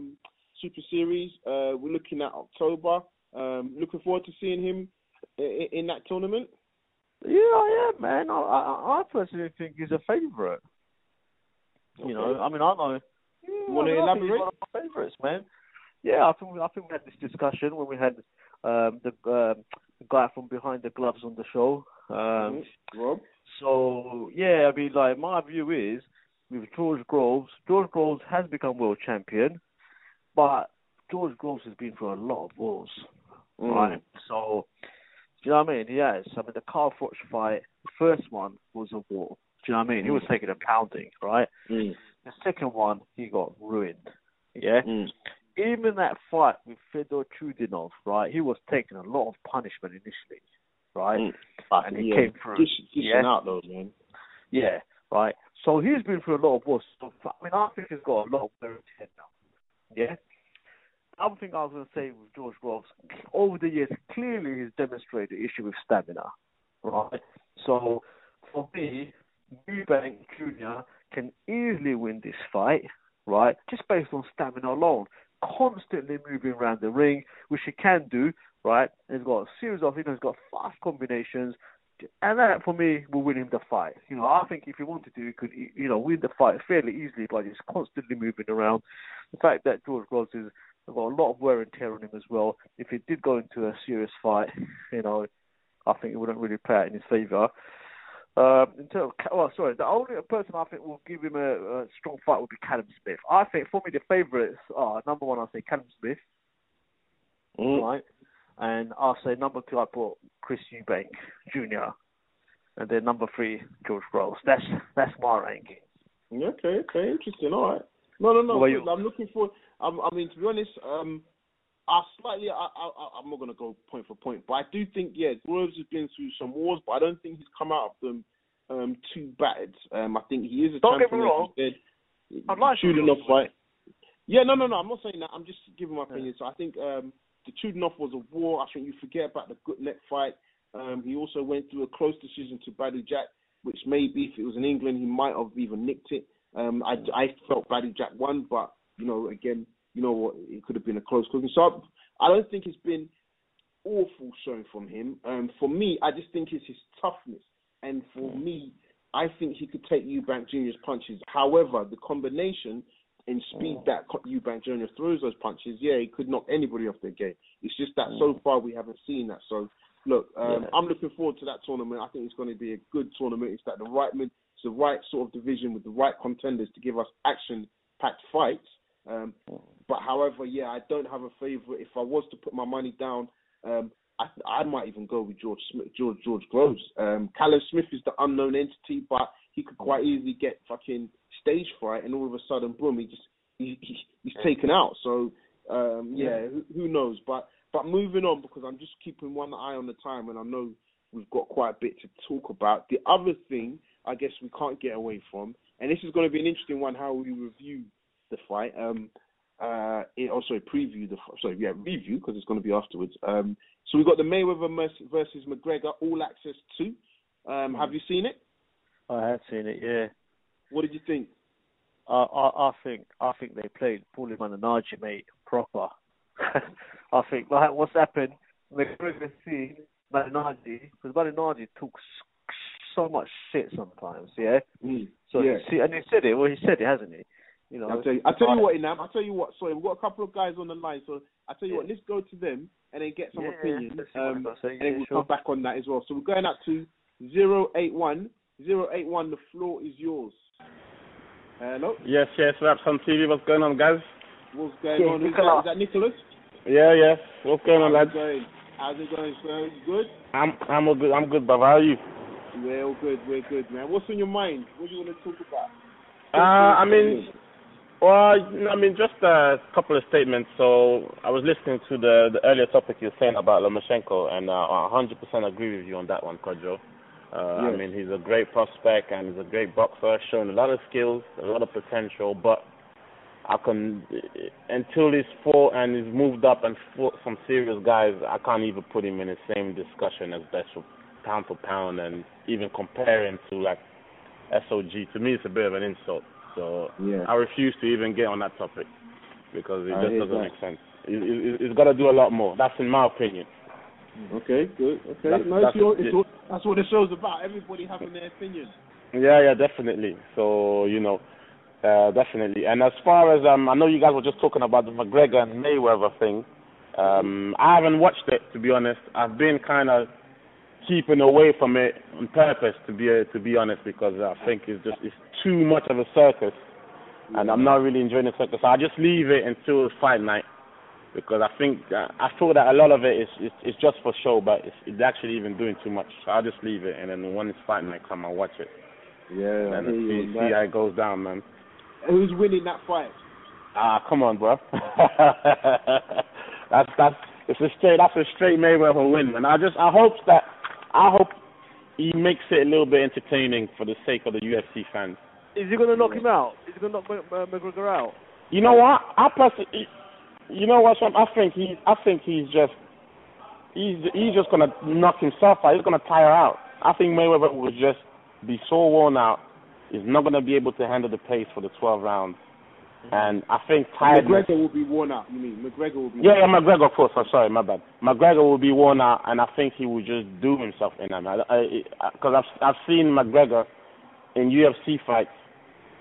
Super Series. We're looking at October. Looking forward to seeing him in that tournament. Yeah, I am, man. I personally think he's a favourite. You know, I mean, I know. Yeah, want to elaborate? He's one of my favourites, man. Yeah, I think we had this discussion when we had the guy from Behind the Gloves on the show. Rob. So yeah, I mean, like my view is with George Groves has become world champion, but George Groves has been through a lot of wars, right? So do you know what I mean? He has. I mean, the Carl Froch fight, the first one was a war. Do you know what I mean? He was taking a pounding, right? The second one, he got ruined, yeah? Even that fight with Fedor Chudinov, right, he was taking a lot of punishment initially, right? And he came through. Out though, man. Yeah, right. So he's been through a lot of war stuff. I mean, I think he's got a lot of wear on his head now, yeah? Other thing I was going to say with George Groves, over the years, clearly he's demonstrated the issue with stamina, right? So, for me... Eubank Jr. can easily win this fight, right? Just based on stamina alone. Constantly moving around the ring, which he can do, right? And he's got a series of, you know, he's got fast combinations, and that for me will win him the fight. You know, I think if he wanted to, he could, you know, win the fight fairly easily by just constantly moving around. The fact that George Groves has got a lot of wear and tear on him as well. If he did go into a serious fight, you know, I think it wouldn't really play out in his favour. The only person I think will give him a strong fight would be Callum Smith. I think for me the favourites are number one, I say Callum Smith, right, and I'll say number two I put Chris Eubank Jr. and then number three George Groves. That's my ranking. Okay, interesting. All right. No. I'm looking for. I mean, to be honest, I'm not going to go point for point, but I do think, Groves has been through some wars, but I don't think he's come out of them too battered. I think he is a champion. Don't get me wrong. I'd like to. Shooting off fight. Yeah, no. I'm not saying that. I'm just giving my opinion. So I think the Chudinov was a war. I think you forget about the Gutnet fight. He also went through a close decision to Badu Jack, which maybe if it was in England, he might have even nicked it. I felt Badu Jack won, but, you know, again, you know what, it could have been a close cooking. So I don't think it's been awful showing from him. For me, I just think it's his toughness. And for me, I think he could take Eubank Jr.'s punches. However, the combination and speed that Eubank Jr. throws those punches, yeah, he could knock anybody off their game. It's just that so far we haven't seen that. So, look, I'm looking forward to that tournament. I think it's going to be a good tournament. It's that the right sort of division with the right contenders to give us action-packed fights. But however, yeah, I don't have a favourite. If I was to put my money down, I might even go with George Groves. Callum Smith is the unknown entity, but he could quite easily get fucking stage fright, and all of a sudden, boom, he's taken out. So who knows? But moving on, because I'm just keeping one eye on the time, and I know we've got quite a bit to talk about. The other thing, I guess we can't get away from, and this is going to be an interesting one, how we review the fight. Review, because it's going to be afterwards. So we've got the Mayweather versus McGregor All Access 2. Have you seen it? I have seen it, yeah. What did you think? I think they played Paulie Malignaggi, mate, proper. I think, like, what's happened, McGregor see Malignaggi, because Malignaggi talks so much shit sometimes, yeah? Mm. So yeah. He said it, hasn't he? You know, I'll tell you what, sorry, we've got a couple of guys on the line, so I'll tell you what, let's go to them and then get some opinions, and then we'll come back on that as well. So we're going up to 081. 081, the floor is yours. Hello? Yes, Wraps on TV, what's going on, guys? What's going on? Is that Nicholas? Yeah, what's going on, lads? How's it going, sir? You good? I'm good, Baba, how are you? We're good, man. What's on your mind? What do you want to talk about? Just a couple of statements. So I was listening to the earlier topic you were saying about Lomachenko, and I 100% agree with you on that one, Kojo. Yes. I mean, he's a great prospect and he's a great boxer, showing a lot of skills, a lot of potential, but until he's fought and he's moved up and fought some serious guys, I can't even put him in the same discussion as best for pound, and even compare him to, like, SOG. To me, it's a bit of an insult. So I refuse to even get on that topic because it just doesn't make sense. It's got to do a lot more. That's in my opinion. Okay, good. Okay, that's what the show's about. Everybody having their opinion. Yeah, definitely. So, you know, definitely. And as far as I know, you guys were just talking about the McGregor and Mayweather thing. I haven't watched it, to be honest. I've been kind of keeping away from it on purpose, to be honest, because I think it's too much of a circus, and I'm not really enjoying the circus. So I just leave it until fight night, because I feel that a lot of it is just for show, but it's actually even doing too much. So I'll just leave it, and then when it's fight night, come and watch it. Yeah, and see how it goes down, man. Who's winning that fight? Come on, bro. That's a straight Mayweather win, man. I hope he makes it a little bit entertaining for the sake of the UFC fans. Is he going to knock him out? Is he going to knock McGregor out? You know what? I think he's just going to knock himself out. He's going to tire out. I think Mayweather will just be so worn out. He's not going to be able to handle the pace for the 12 rounds. And I think tiredness... McGregor will be worn out, you mean? McGregor will be McGregor, of course. I'm sorry, my bad. McGregor will be worn out, and I think he will just do himself in that, man. Because I've seen McGregor in UFC fights.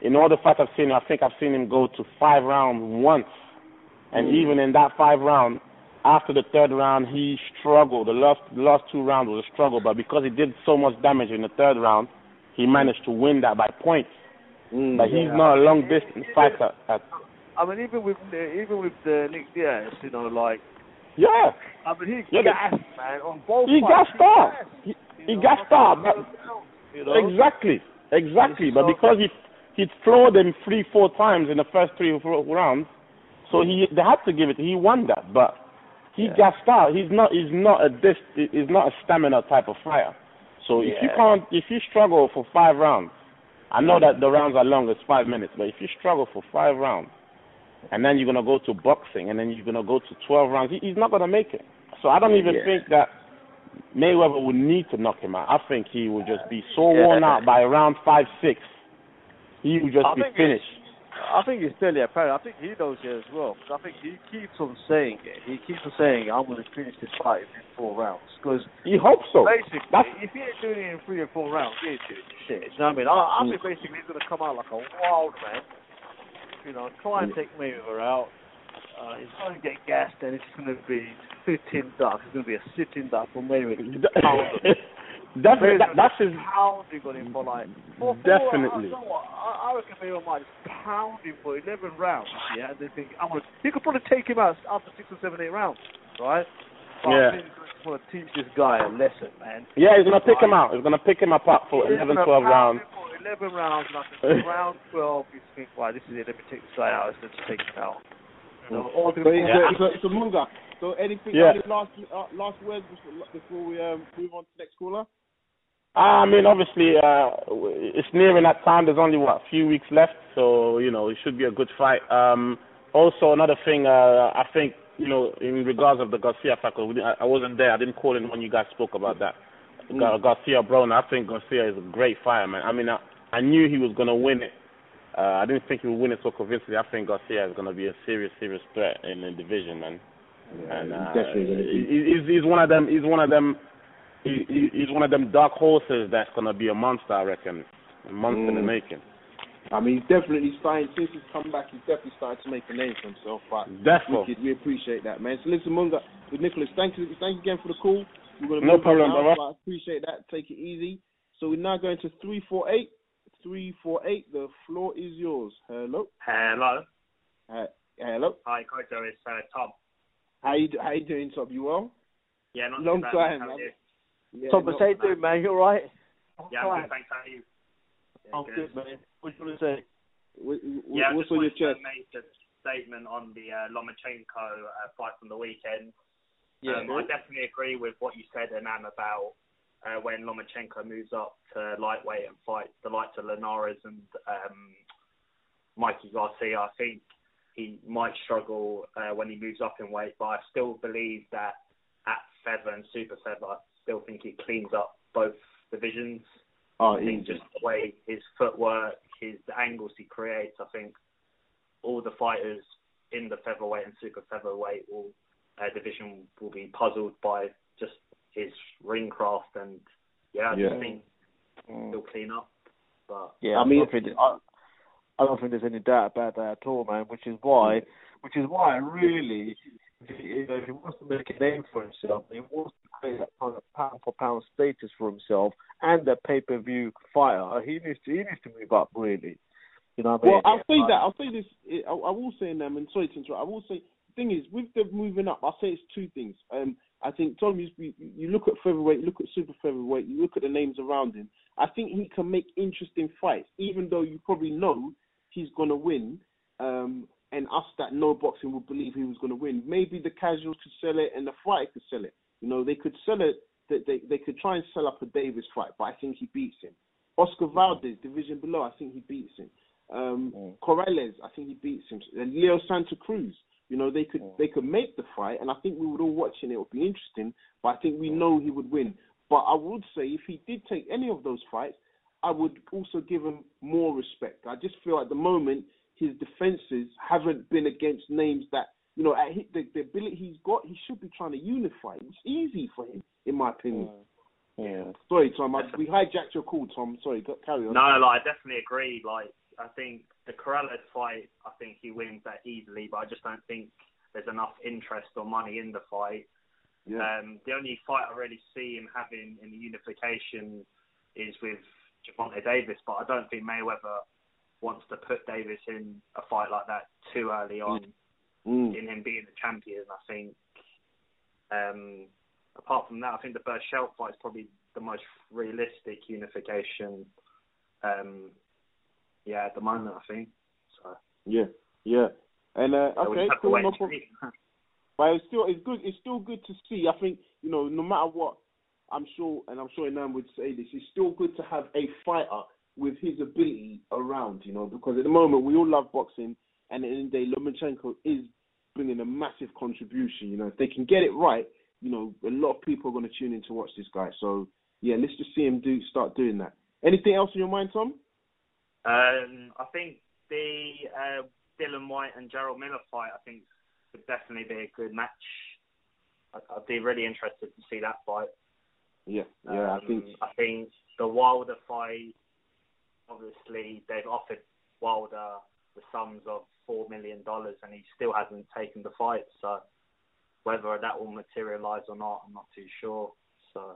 In all the fights I've seen, I think I've seen him go to 5 rounds once. And even in that 5 round, after the 3rd round, he struggled. The last 2 rounds was a struggle, but because he did so much damage in the 3rd round, he managed to win that by points. But he's not a long-distance fighter. I mean, even with the Nick Diaz, you know, like... Yeah. I mean, he gassed, man, on both fights. He gassed up. You know? Exactly. But because he floored him 3-4 times in the first 3 or 4 rounds, so they had to give it. He won that, but he gassed out. He's not a stamina type of fighter. So if you struggle for 5 rounds, I know that the rounds are long, it's 5 minutes, but if you struggle for 5 rounds, and then you're going to go to boxing, and then you're going to go to 12 rounds. He's not going to make it. So I don't even think that Mayweather would need to knock him out. I think he would just be so worn out by around 5, 6. He would just be finished. I think it's fairly apparent. I think he knows it as well. I think he keeps on saying it. He keeps on saying, I'm going to finish this fight in 4 rounds. Cause he hopes so. Basically, if he ain't doing it in 3 or 4 rounds, he ain't doing shit. You know what I mean? I think basically he's going to come out like a wild man. You know, try and take Mayweather out. He's going to get gassed, and it's going to be 15 ducks. It's going to be a sitting duck for Mayweather. That's his pounding on him for like definitely. I reckon Mayweather might just pound him for 11 rounds. Yeah, and they think he could probably take him out after 6 or 7, 8 rounds, right? But yeah. I think he's going to teach this guy a lesson, man. Yeah, he's going to pick him out. He's going to pick him up for 11, 12 rounds. 11 rounds, and I think round 12, you think, wow, this is it. Let me take this guy out. Let's take him out. So, it's a munga. So anything? Yeah. Any last words before we move on to the next caller? I mean, obviously, it's nearing that time. There's only, a few weeks left, so, you know, it should be a good fight. Also, another thing, I think, you know, in regards of the Garcia factor, I wasn't there. I didn't call in when you guys spoke about that. Garcia Broner, I think Garcia is a great fighter, man. I mean, I knew he was going to win it. I didn't think he would win it so convincingly. I think Garcia is going to be a serious, serious threat in the division, man. Yeah, and he's one of them. He's one of them dark horses that's going to be a monster, I reckon. A monster in the making. I mean, he's definitely starting, since he's come back, he's definitely starting to make a name for himself. But we appreciate that, man. So listen, Munga, with Nicholas, thank you again for the call. No problem, brother. I appreciate that. Take it easy. So we're now going to 348. 348, the floor is yours. Hello. Hello. Hello. Hi, Kojo, it's Tom. How you doing, Tom? You well? Yeah, not long too bad. Long time, man. Yeah, Tom, how you doing, man? You all right? Yeah, I'm good, thanks. How are you? Yeah, I'm good, man. What do you want to say? What's on your chest? I made a statement on the Lomachenko fight from the weekend. Yeah, I definitely agree with what you said, Anand, about when Lomachenko moves up to lightweight and fights the likes of Linares and Mikey Garcia. I think he might struggle when he moves up in weight, but I still believe that at feather and super feather, I still think he cleans up both divisions. Oh, I think just the way his footwork, the angles he creates, I think all the fighters in the featherweight and super featherweight division will be puzzled by just his ring craft, and I think he'll clean up. But I don't think there's any doubt about that at all, man. Which is why really, if he wants to make a name for himself, he wants to create that kind of pound for pound status for himself and a pay per view fighter. He needs to move up, really. You know what I mean? Well, sorry to interrupt. I will say. Thing is, with the moving up, I'll say it's two things. I think Tom, you look at featherweight, you look at super featherweight, you look at the names around him. I think he can make interesting fights, even though you probably know he's going to win. And us that know boxing would believe he was going to win. Maybe the casuals could sell it and the fighter could sell it. You know, they could sell it, they could try and sell up a Davis fight, but I think he beats him. Oscar Valdez, division below, I think he beats him. Corrales, I think he beats him. And Leo Santa Cruz. You know, they could make the fight, and I think we would all watch it. It would be interesting, but I think we know he would win. But I would say if he did take any of those fights, I would also give him more respect. I just feel at the moment his defenses haven't been against names that, you know, at the ability he's got, he should be trying to unify. It's easy for him, in my opinion. Yeah. Sorry, Tom. We hijacked your call, Tom. Sorry, carry on. No, I definitely agree. I think the Corrales fight, I think he wins that easily, but I just don't think there's enough interest or money in the fight. Yeah. The only fight I really see him having in the unification is with Javonta Davis, but I don't think Mayweather wants to put Davis in a fight like that too early on in him being the champion. I think, apart from that, I think the Burchelt fight is probably the most realistic unification at the moment, I think. So. Yeah. And okay, cool. No problem. But it's still good to see. I think, you know, no matter what, I'm sure Inam would say this, it's still good to have a fighter with his ability around, you know, because at the moment we all love boxing And at the end of the day, Lomachenko is bringing a massive contribution. You know, if they can get it right, you know, a lot of people are going to tune in to watch this guy. So, yeah, let's just see him start doing that. Anything else in your mind, Tom? I think the Dylan Whyte and Jarrell Miller fight, I think, would definitely be a good match. I'd be really interested to see that fight. Yeah, I think the Wilder fight, obviously, they've offered Wilder the sums of $4 million and he still hasn't taken the fight. So whether that will materialise or not, I'm not too sure. So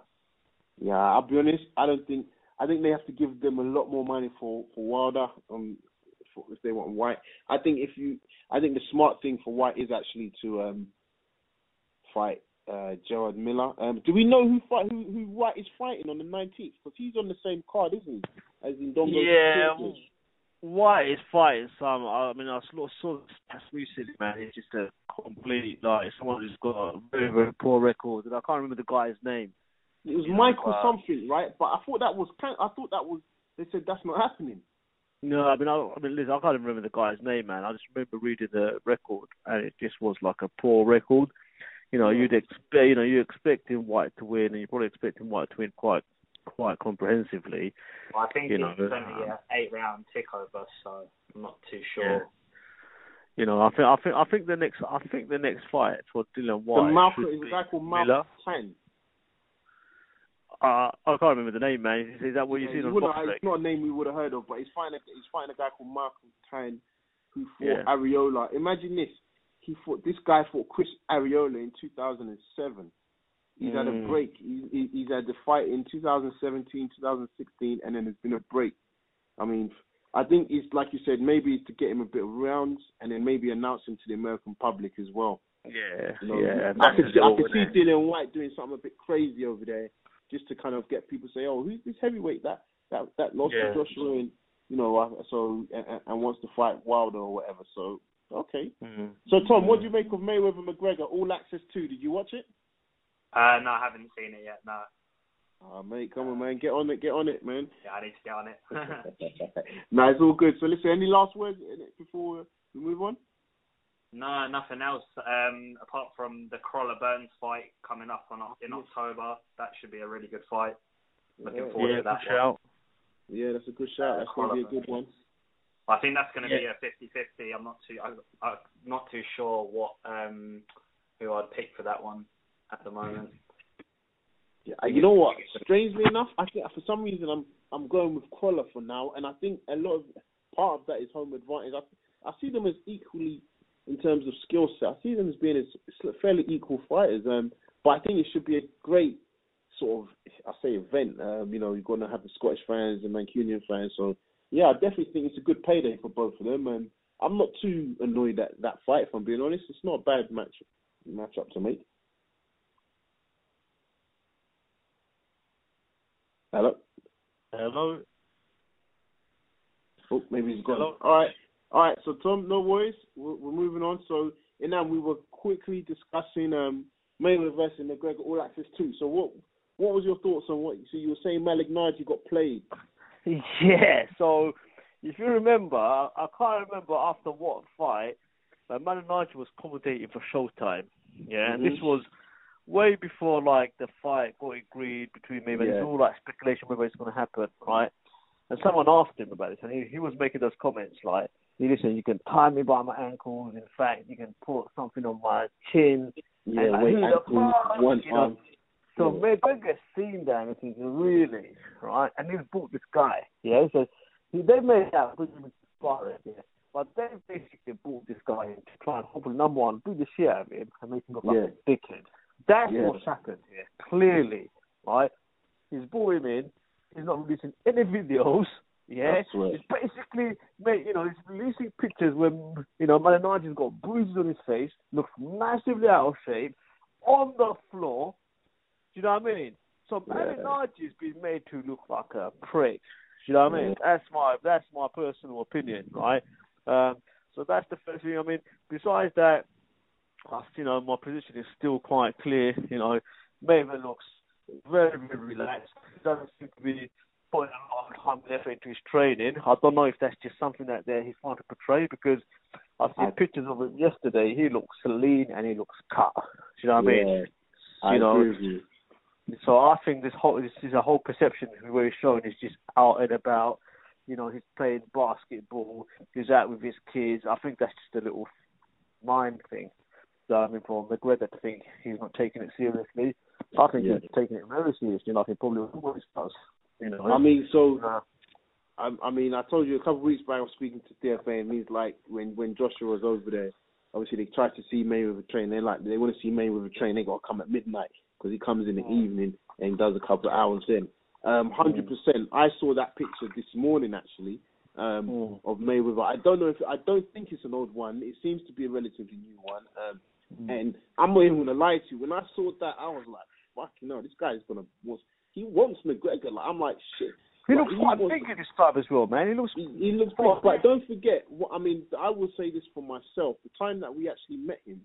yeah, I'll be honest, I think they have to give them a lot more money for Wilder if they want White. I think the smart thing for White is actually to fight Gerard Miller. Do we know who White is fighting on the 19th? Because he's on the same card, isn't he? As Indongo. Yeah, White is fighting some. I mean, I saw this past recently, man. It's just a complete, like, someone who's got a very, very poor record, and I can't remember the guy's name. It was Michael something, right? But I thought that was. They said that's not happening. No, I mean, listen, I can't even remember the guy's name, man. I just remember reading the record, and it just was like a poor record. You know, you're expecting White to win, and you're probably expecting White to win quite comprehensively. Well, I think it's only an 8-round tick over, so I'm not too sure. Yeah. You know, I think the next fight for Dylan White. Is a guy called Miller. I can't remember the name, man. Is that what you've seen on Top Rank? It's not a name we would have heard of, but he's fighting a guy called Michael Khan who fought Arreola. Imagine this. This guy fought Chris Arreola in 2007. He's had a break. He's had the fight in 2017, 2016, and then there's been a break. I mean, I think it's, like you said, maybe to get him a bit of rounds and then maybe announce him to the American public as well. Yeah, yeah. I could see Dylan White doing something a bit crazy over there just to kind of get people to say, oh, who's this heavyweight that lost to Joshua? And, you know, and wants to fight Wilder or whatever, so... Okay. Mm-hmm. So, Tom, what do you make of Mayweather McGregor, All Access 2? Did you watch it? No, I haven't seen it yet, no. Oh, mate, come on, man. Get on it, man. Yeah, I need to get on it. No, it's all good. So, listen, any last words before we move on? No, nothing else, apart from the Crawler-Burns fight coming up in October. That should be a really good fight. Looking forward to that. Shout. Yeah, that's a good shout. That's going to be a good one. I think that's going to be a 50-50. I'm not too sure what who I'd pick for that one at the moment. Yeah, you know what? Strangely enough, I think for some reason I'm going with Crawler for now, and I think part of that is home advantage. I see them as equally in terms of skill set. I see them as being as fairly equal fighters. But I think it should be a great sort of event. You know, you're going to have the Scottish fans and Mancunian fans, so. Yeah, I definitely think it's a good payday for both of them, and I'm not too annoyed at that fight, if I'm being honest. It's not a bad matchup to make. Hello? Oh, maybe he's gone. Hello? All right. So, Tom, no worries. We're moving on. So, in that, we were quickly discussing Mayweather versus McGregor All Access 2. So, what was your thoughts on what? So, you were saying Malignaggi got played. Yeah, so if you remember, I can't remember after what fight, but Malignaggi was commentating for Showtime. Yeah, and this was way before like the fight got agreed between Mayweather. Yeah. It's all like speculation whether it's going to happen, right? And someone asked him about this, and he was making those comments like, "Listen, you can tie me by my ankles. In fact, you can put something on my chin." Yeah, and one arm. So McGregor's seen that and he's really, right? And he's booked this guy, yeah? So they made that because he was sparring, yeah? But they basically bought this guy in to try and hopefully, number one, do the shit out of him and make him look like a dickhead. That's what's happened here, clearly, right? He's brought him in, he's not releasing any videos, yeah? He's basically, he's releasing pictures when, Malignaggi's got bruises on his face, looks massively out of shape, on the floor. Do you know what I mean? So Malignaggi's been made to look like a prick. Do you know what I mean? That's my personal opinion, right? So that's the first thing. I mean, besides that, my position is still quite clear. You know, Mayweather looks very, very relaxed. He doesn't seem to be putting a lot of time and effort into his training. I don't know if that's just something that he's trying to portray because I've seen pictures of him yesterday. He looks lean and he looks cut. Do you know what I mean? I agree with you. So I think this is a whole perception where he's showing is just out and about. You know, he's playing basketball. He's out with his kids. I think that's just a little mind thing. So, I mean, for McGregor to think he's not taking it seriously, I think he's taking it very seriously. Like he probably always does. You know. I mean, so I told you a couple of weeks back I was speaking to DFA, and he's like, when Joshua was over there, obviously they tried to see Mayweather train. They want to see Mayweather train. They got to come at midnight. Because he comes in the evening and does a couple of hours in. 100%. I saw that picture this morning, actually, of Mayweather. I don't think it's an old one. It seems to be a relatively new one. And I'm not even going to lie to you. When I saw that, I was like, fucking hell, this guy's going to... He wants McGregor. Like, I'm like, shit. He looks quite big at this time as well, man. He looks big. But don't forget, I will say this for myself. The time that we actually met him,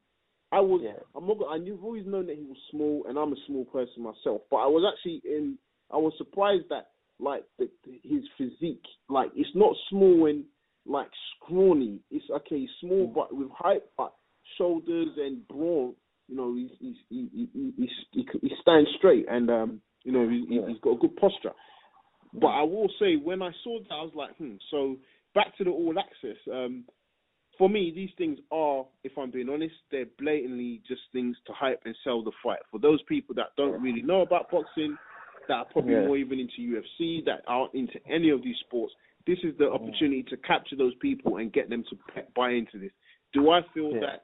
I've always known that he was small, and I'm a small person myself. But I was surprised that like his physique, like it's not small and like scrawny. It's small but with height, but shoulders and brawn. You know, he stands straight, and you know he's got a good posture. But I will say, when I saw that, I was like, So back to the All Access. For me, these things are, if I'm being honest, they're blatantly just things to hype and sell the fight. For those people that don't really know about boxing, that are probably more even into UFC, that aren't into any of these sports, this is the opportunity to capture those people and get them to buy into this. Do I feel that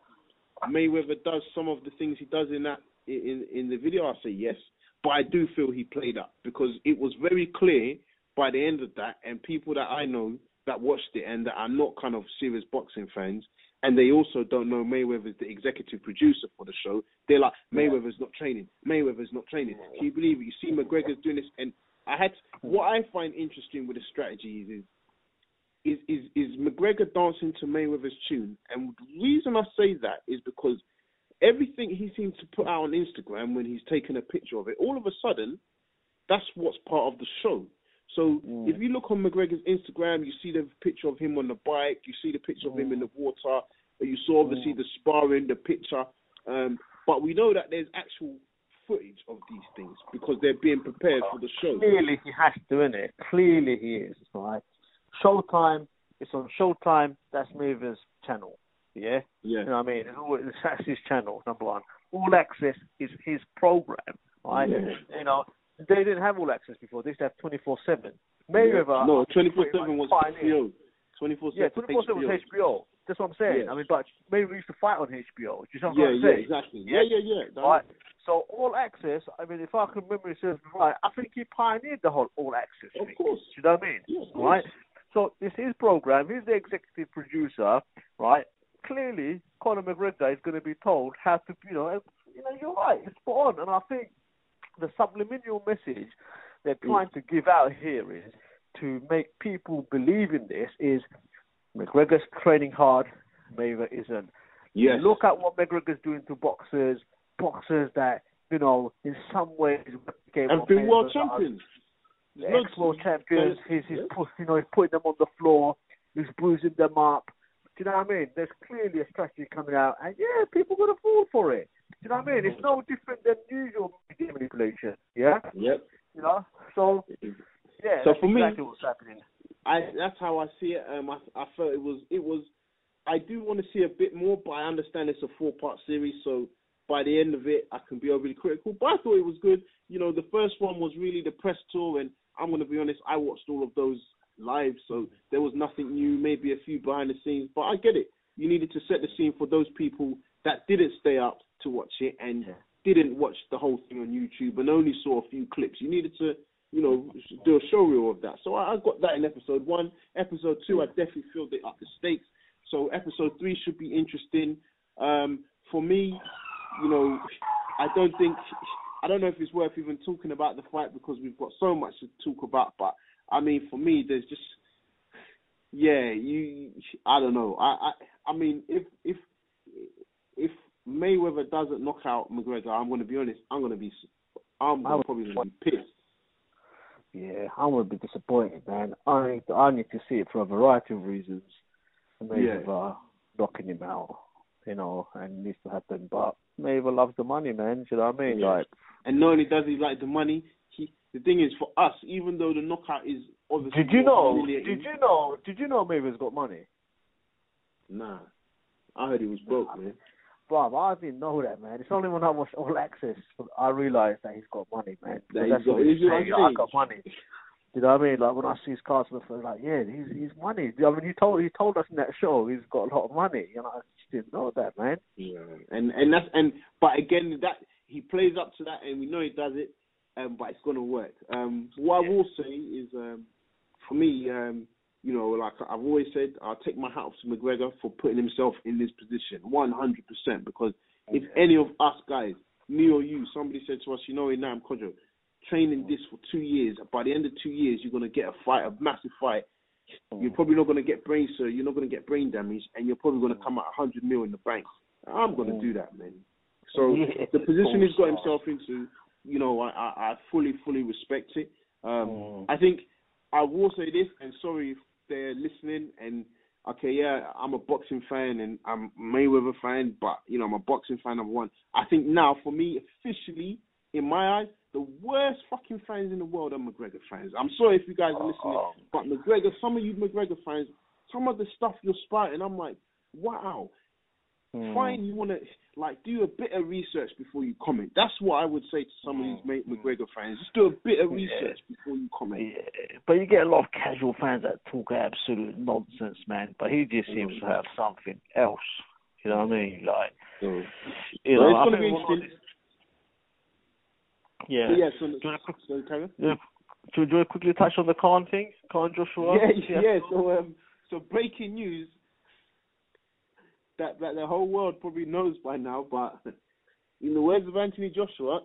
Mayweather does some of the things he does in the video? I say yes, but I do feel he played up, because it was very clear by the end of that, and people that I know that watched it and that are not kind of serious boxing fans, and they also don't know Mayweather's the executive producer for the show. They're like, Mayweather's not training. Can you believe it? You see McGregor's doing this, and what I find interesting with the strategy is McGregor dancing to Mayweather's tune. And the reason I say that is because everything he seems to put out on Instagram, when he's taken a picture of it, all of a sudden, that's what's part of the show. So if you look on McGregor's Instagram, you see the picture of him on the bike, you see the picture of him in the water, you saw obviously the sparring, the picture. But we know that there's actual footage of these things because they're being prepared for the show. Clearly he has to, isn't it? Clearly he is, right? Showtime, it's on Showtime, that's Mayweather's channel, yeah? You know what I mean? That's his channel, number one. All Access is his program, right? Yeah. You know, they didn't have All Access before. They used to have 24/7. Mayweather. No, 24/7 was HBO. 24/7. Yeah, 24/7 was HBO. That's what I'm saying. Yeah. I mean, but Mayweather used to fight on HBO. Do you know what I'm saying? Yeah, exactly. Yeah. Right. So All Access. I mean, if I can remember it serves right, I think he pioneered the whole All Access thing. Of course. Do you know what I mean? Yeah, right. So this is his program. He's the executive producer, right? Clearly, Conor McGregor is going to be told how to, you know, you're right. It's spot on, and I think the subliminal message they're trying to give out here is to make people believe in this is McGregor's training hard, Mayweather isn't. Yes. Look at what McGregor's doing to boxers that, you know, in some ways... And been world champions. Ex-world champions. He's putting them on the floor. He's bruising them up. Do you know what I mean? There's clearly a strategy coming out, and people are going to fall for it. Do you know what I mean? It's no different than usual media manipulation. Yeah. Yep. You know. So. Yeah. So for exactly me, what's happening? That's how I see it. I felt it was. I do want to see a bit more, but I understand it's a 4-part series, so by the end of it, I can be overly critical. But I thought it was good. You know, the first one was really the press tour, and I'm going to be honest, I watched all of those live, so there was nothing new. Maybe a few behind the scenes, but I get it. You needed to set the scene for those people that didn't stay up to watch it and didn't watch the whole thing on YouTube and only saw a few clips. You needed to, you know, do a showreel of that. So I got that in episode 1. Episode 2, I definitely filled it up the stakes. So episode 3 should be interesting. For me, you know, I don't know if it's worth even talking about the fight because we've got so much to talk about. But I mean, for me, there's just, I don't know. I mean, if Mayweather doesn't knock out McGregor, I'm going to be honest, I'm probably going to be pissed. Yeah, I'm going to be disappointed, man. I need to see it for a variety of reasons. Mayweather knocking him out, you know, and it needs to happen. But Mayweather loves the money, man. Do you know what I mean? Yeah. Like, and not only does he like the money, the thing is for us, even though the knockout is obviously. Did you know Mayweather's got money? Nah, I heard he was broke, man. Bruv, I didn't know that, man. It's only when I watched All Access I realised that he's got money, man. I got money. You know what I mean? Like when I see his cards, I'm like, yeah, he's money. I mean, he told us in that show he's got a lot of money. You know, I just didn't know that, man. Yeah, but again, that he plays up to that, and we know he does it, but it's gonna work. What I will say is, for me, you know, like I've always said, I'll take my hat off to McGregor for putting himself in this position, 100%. Because if any of us guys, me or you, somebody said to us, you know, Inam Kodjo, training this for 2 years, by the end of 2 years, you're going to get a fight, a massive fight. You're probably not going to get brain surgery, you're not going to get brain damage, and you're probably going to come out 100 mil in the bank. I'm going to do that, man. So the position he's got himself into, you know, I fully respect it. I think I will say this, and sorry if they're listening, and okay, yeah, I'm a boxing fan and I'm a Mayweather fan, but you know, I'm a boxing fan number one. I think now, for me, officially, in my eyes, the worst fucking fans in the world are McGregor fans. I'm sorry if you guys are listening, but McGregor, some of you McGregor fans, some of the stuff you're spouting, I'm like, wow. Fine, you want to like do a bit of research before you comment. That's what I would say to some of these McGregor fans. Just do a bit of research before you comment. Yeah. But you get a lot of casual fans that talk absolute nonsense, man. But he just seems to have something else. You know what I mean? Like, you know, it's going to be interesting. Yeah. But yeah. Do you want to quickly touch on the Khan thing? Khan Joshua. Yeah. So breaking news. That the whole world probably knows by now, but in the words of Anthony Joshua,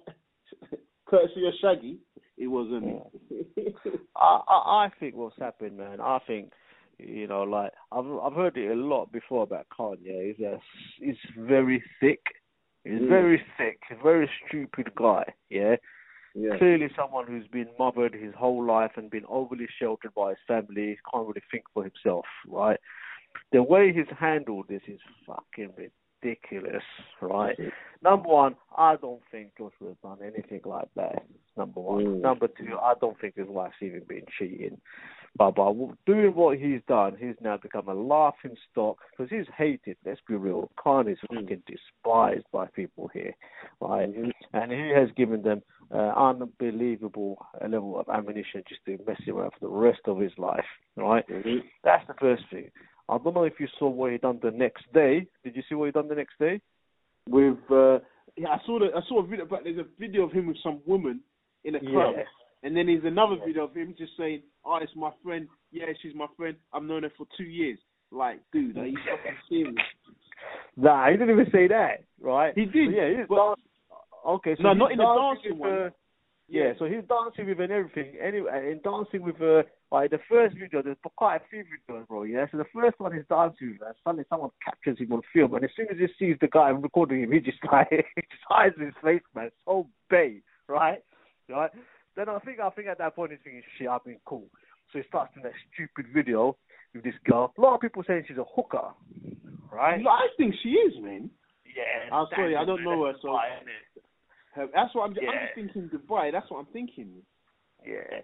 courtesy of Shaggy, it wasn't me. I think what's happened, man. I think, you know, like I've heard it a lot before about Khan. Yeah, he's very thick. He's very stupid guy. Yeah. Clearly someone who's been mothered his whole life and been overly sheltered by his family. He can't really think for himself, right? The way he's handled this is fucking ridiculous, right? Number one, I don't think Joshua's done anything like that, number one. Number two, I don't think his wife's even been cheating. But by doing what he's done, he's now become a laughing stock because he's hated. Let's be real. Khan is fucking despised by people here, right? And he has given them unbelievable level of ammunition just to mess him around for the rest of his life, right? That's the first thing. I don't know if you saw what he done the next day. Did you see what he done the next day? With I saw a video, but there's a video of him with some woman in a club, and then there's another video of him just saying, "Oh, it's my friend. Yeah, she's my friend. I've known her for 2 years." Like, dude, are you fucking serious? Nah, he didn't even say that, right? He did. But yeah, he was okay. So no, not in the dancing one. Yeah, so he's dancing with her and everything. Anyway, in dancing with her, like the first video, there's quite a few videos, bro. Yeah, so the first one is dancing with her. And suddenly, someone captures him on film, and as soon as he sees the guy recording him, he just hides his face, man. So bae, right. Then I think at that point he's thinking, shit, I've been caught. So he starts doing that stupid video with this girl. A lot of people saying she's a hooker, right? No, I think she is, man. Yeah, I'm sorry, I don't know her, so. That's what I'm thinking. Dubai. That's what I'm thinking. Yeah.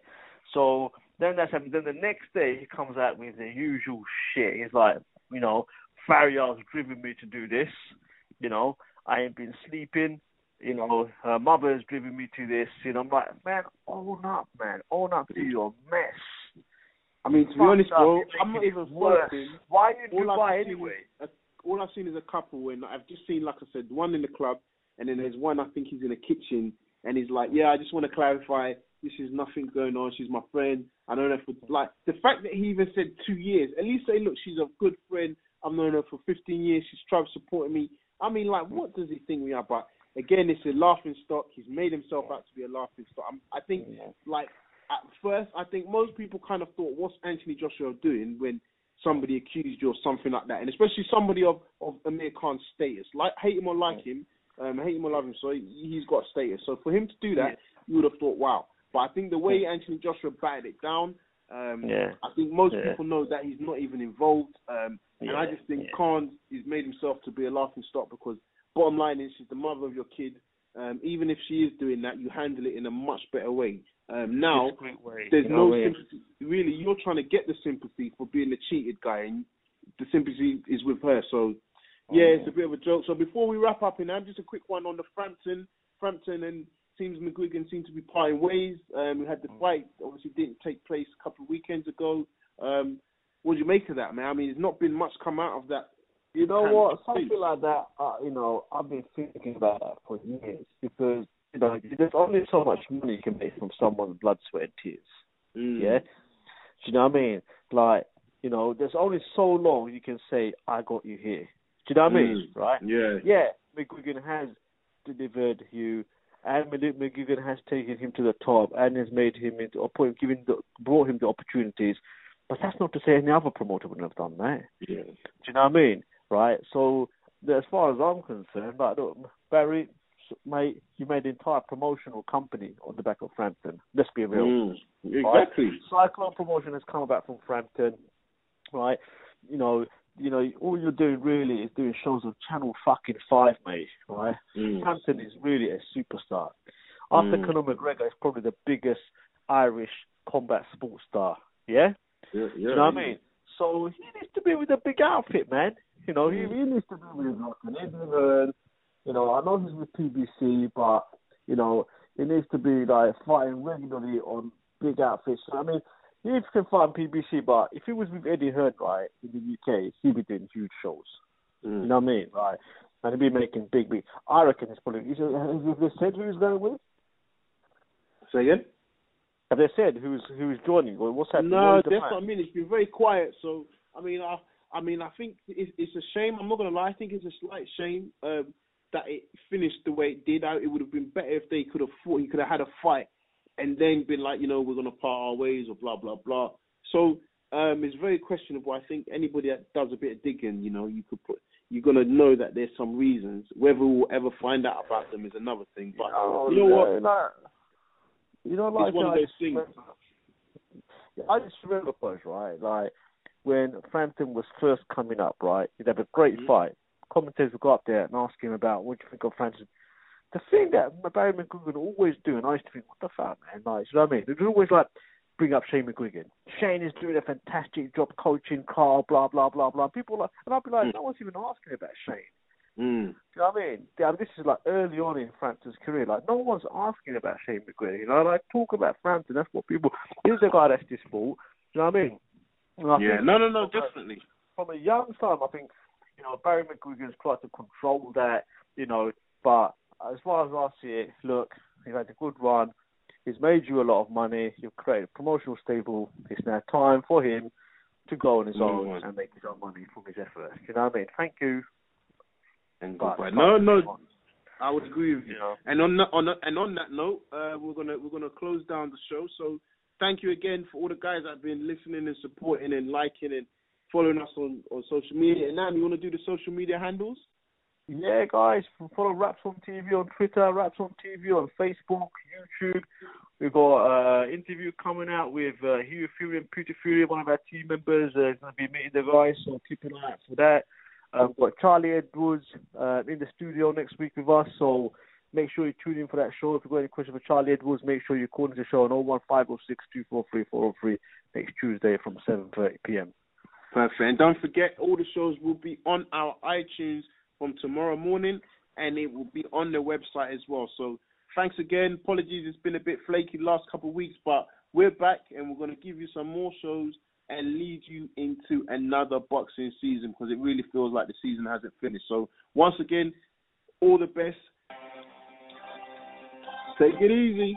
So then that's happened. Then the next day he comes out with the usual shit. He's like, you know, Farriar's driven me to do this. You know, I ain't been sleeping. You know, her mother's driven me to this. You know, I'm like, man, own up, man. Own up to your mess. I mean, to be honest, bro, I'm not even worse. Why in Dubai anyway? All I've seen is a couple, and I've just seen, like I said, one in the club. And then there's one, I think he's in the kitchen, and he's like, yeah, I just want to clarify, this is nothing going on, she's my friend, I don't know if it's like, the fact that he even said 2 years, at least say, look, she's a good friend, I've known her for 15 years, she's tried supporting me. I mean, like, what does he think we are? But again, it's a laughing stock, he's made himself out to be a laughing stock. I think, like, at first, I think most people kind of thought, what's Anthony Joshua doing when somebody accused you of something like that, and especially somebody of Amir Khan's status, like, hate him or like him, hate him or love him, so he's got status. So for him to do that, you would have thought, wow. But I think the way Anthony Joshua batted it down, I think most people know that he's not even involved. And I just think Khan has made himself to be a laughing stock because bottom line is she's the mother of your kid. Even if she is doing that, you handle it in a much better way. Now, there's no sympathy. Really, you're trying to get the sympathy for being the cheated guy, and the sympathy is with her. So, it's a bit of a joke. So before we wrap up, and I'm just a quick one on the Frampton and seems McGuigan seem to be parting ways. We had the fight, obviously didn't take place a couple of weekends ago. What do you make of that, man? I mean, there's not been much come out of that. You know what? Something like that, I've been thinking about that for years because, there's only so much money you can make from someone's blood, sweat, and tears. Yeah? Do you know what I mean? Like, there's only so long you can say, I got you here. Do you know what I mean? Right? Yeah. Yeah, McGuigan has delivered you, and McGuigan has taken him to the top and has made him into, or brought him the opportunities. But that's not to say any other promoter wouldn't have done that. Yeah. Do you know what I mean? Right? So, as far as I'm concerned, like, look, Barry, mate, you made the entire promotional company on the back of Frampton. Let's be real. Exactly. Right? Cyclone promotion has come about from Frampton, right? All you're doing really is doing shows on Channel fucking 5, mate, right? Frampton is really a superstar. After Conor McGregor, is probably the biggest Irish combat sports star, yeah, you know what I mean? So he needs to be with a big outfit, man. He needs to be with Northern. I know he's with PBC, but, he needs to be, fighting regularly on big outfits. I mean, he can fight PBC, but if he was with Eddie Hearn, right, in the UK, he'd be doing huge shows. You know what I mean? Right. And he'd be making big. I reckon it's probably... Have they said who he's going with? Say again? Have they said who's joining? Or what's happening? No, that's what I mean. It's been very quiet, so, I mean, I think it's a shame. I'm not going to lie. I think it's a slight shame that it finished the way it did. It would have been better if they could have fought. He could have had a fight and then been like, we're going to part our ways or blah, blah, blah. So it's very questionable. I think anybody that does a bit of digging, you're going to know that there's some reasons. Whether we'll ever find out about them is another thing. But what? It's one of those things. I just remember, right, when Frampton was first coming up, right, he'd have a great fight. Commentators would go up there and ask him about what do you think of Frampton. The thing that Barry McGuigan always do, and I used to think, what the fuck, man? You know what I mean? They would always bring up Shane McGuigan. Shane is doing a fantastic job coaching Carl, blah blah blah blah. And I'd be like, no one's even asking about Shane. Do you know what I mean? Yeah, this is early on in Frampton's career. No one's asking about Shane McGuigan. Talk about Frampton. That's what people. He's the guy that's his fault. Do you know what I mean? Definitely. From a young time, I think Barry McGuigan's tried to control that. But as far as I see it, look, he's had a good run. He's made you a lot of money. You've created a promotional stable. It's now time for him to go on his own and make his own money from his efforts. Do you know what I mean? Thank you. And goodbye. No, I would agree with you. Yeah. And on that note, we're gonna close down the show. So thank you again for all the guys that have been listening and supporting and liking and following us on social media. And Nam, you want to do the social media handles? Yeah, guys, follow Wraps on TV on Twitter, Wraps on TV on Facebook, YouTube. We've got an interview coming out with Hugh Fury and Peter Fury, one of our team members. Is going to be meeting the guys, so keep an eye out for that. We've got Charlie Edwards in the studio next week with us, so make sure you tune in for that show. If you've got any questions for Charlie Edwards, make sure you call into the show on 01506243403 next Tuesday from 7:30pm. Perfect. And don't forget, all the shows will be on our iTunes from tomorrow morning, and it will be on the website as well. So thanks again. Apologies, it's been a bit flaky the last couple of weeks, but we're back, and we're going to give you some more shows and lead you into another boxing season because it really feels like the season hasn't finished. So once again, all the best. Take it easy.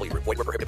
Group. Void where prohibited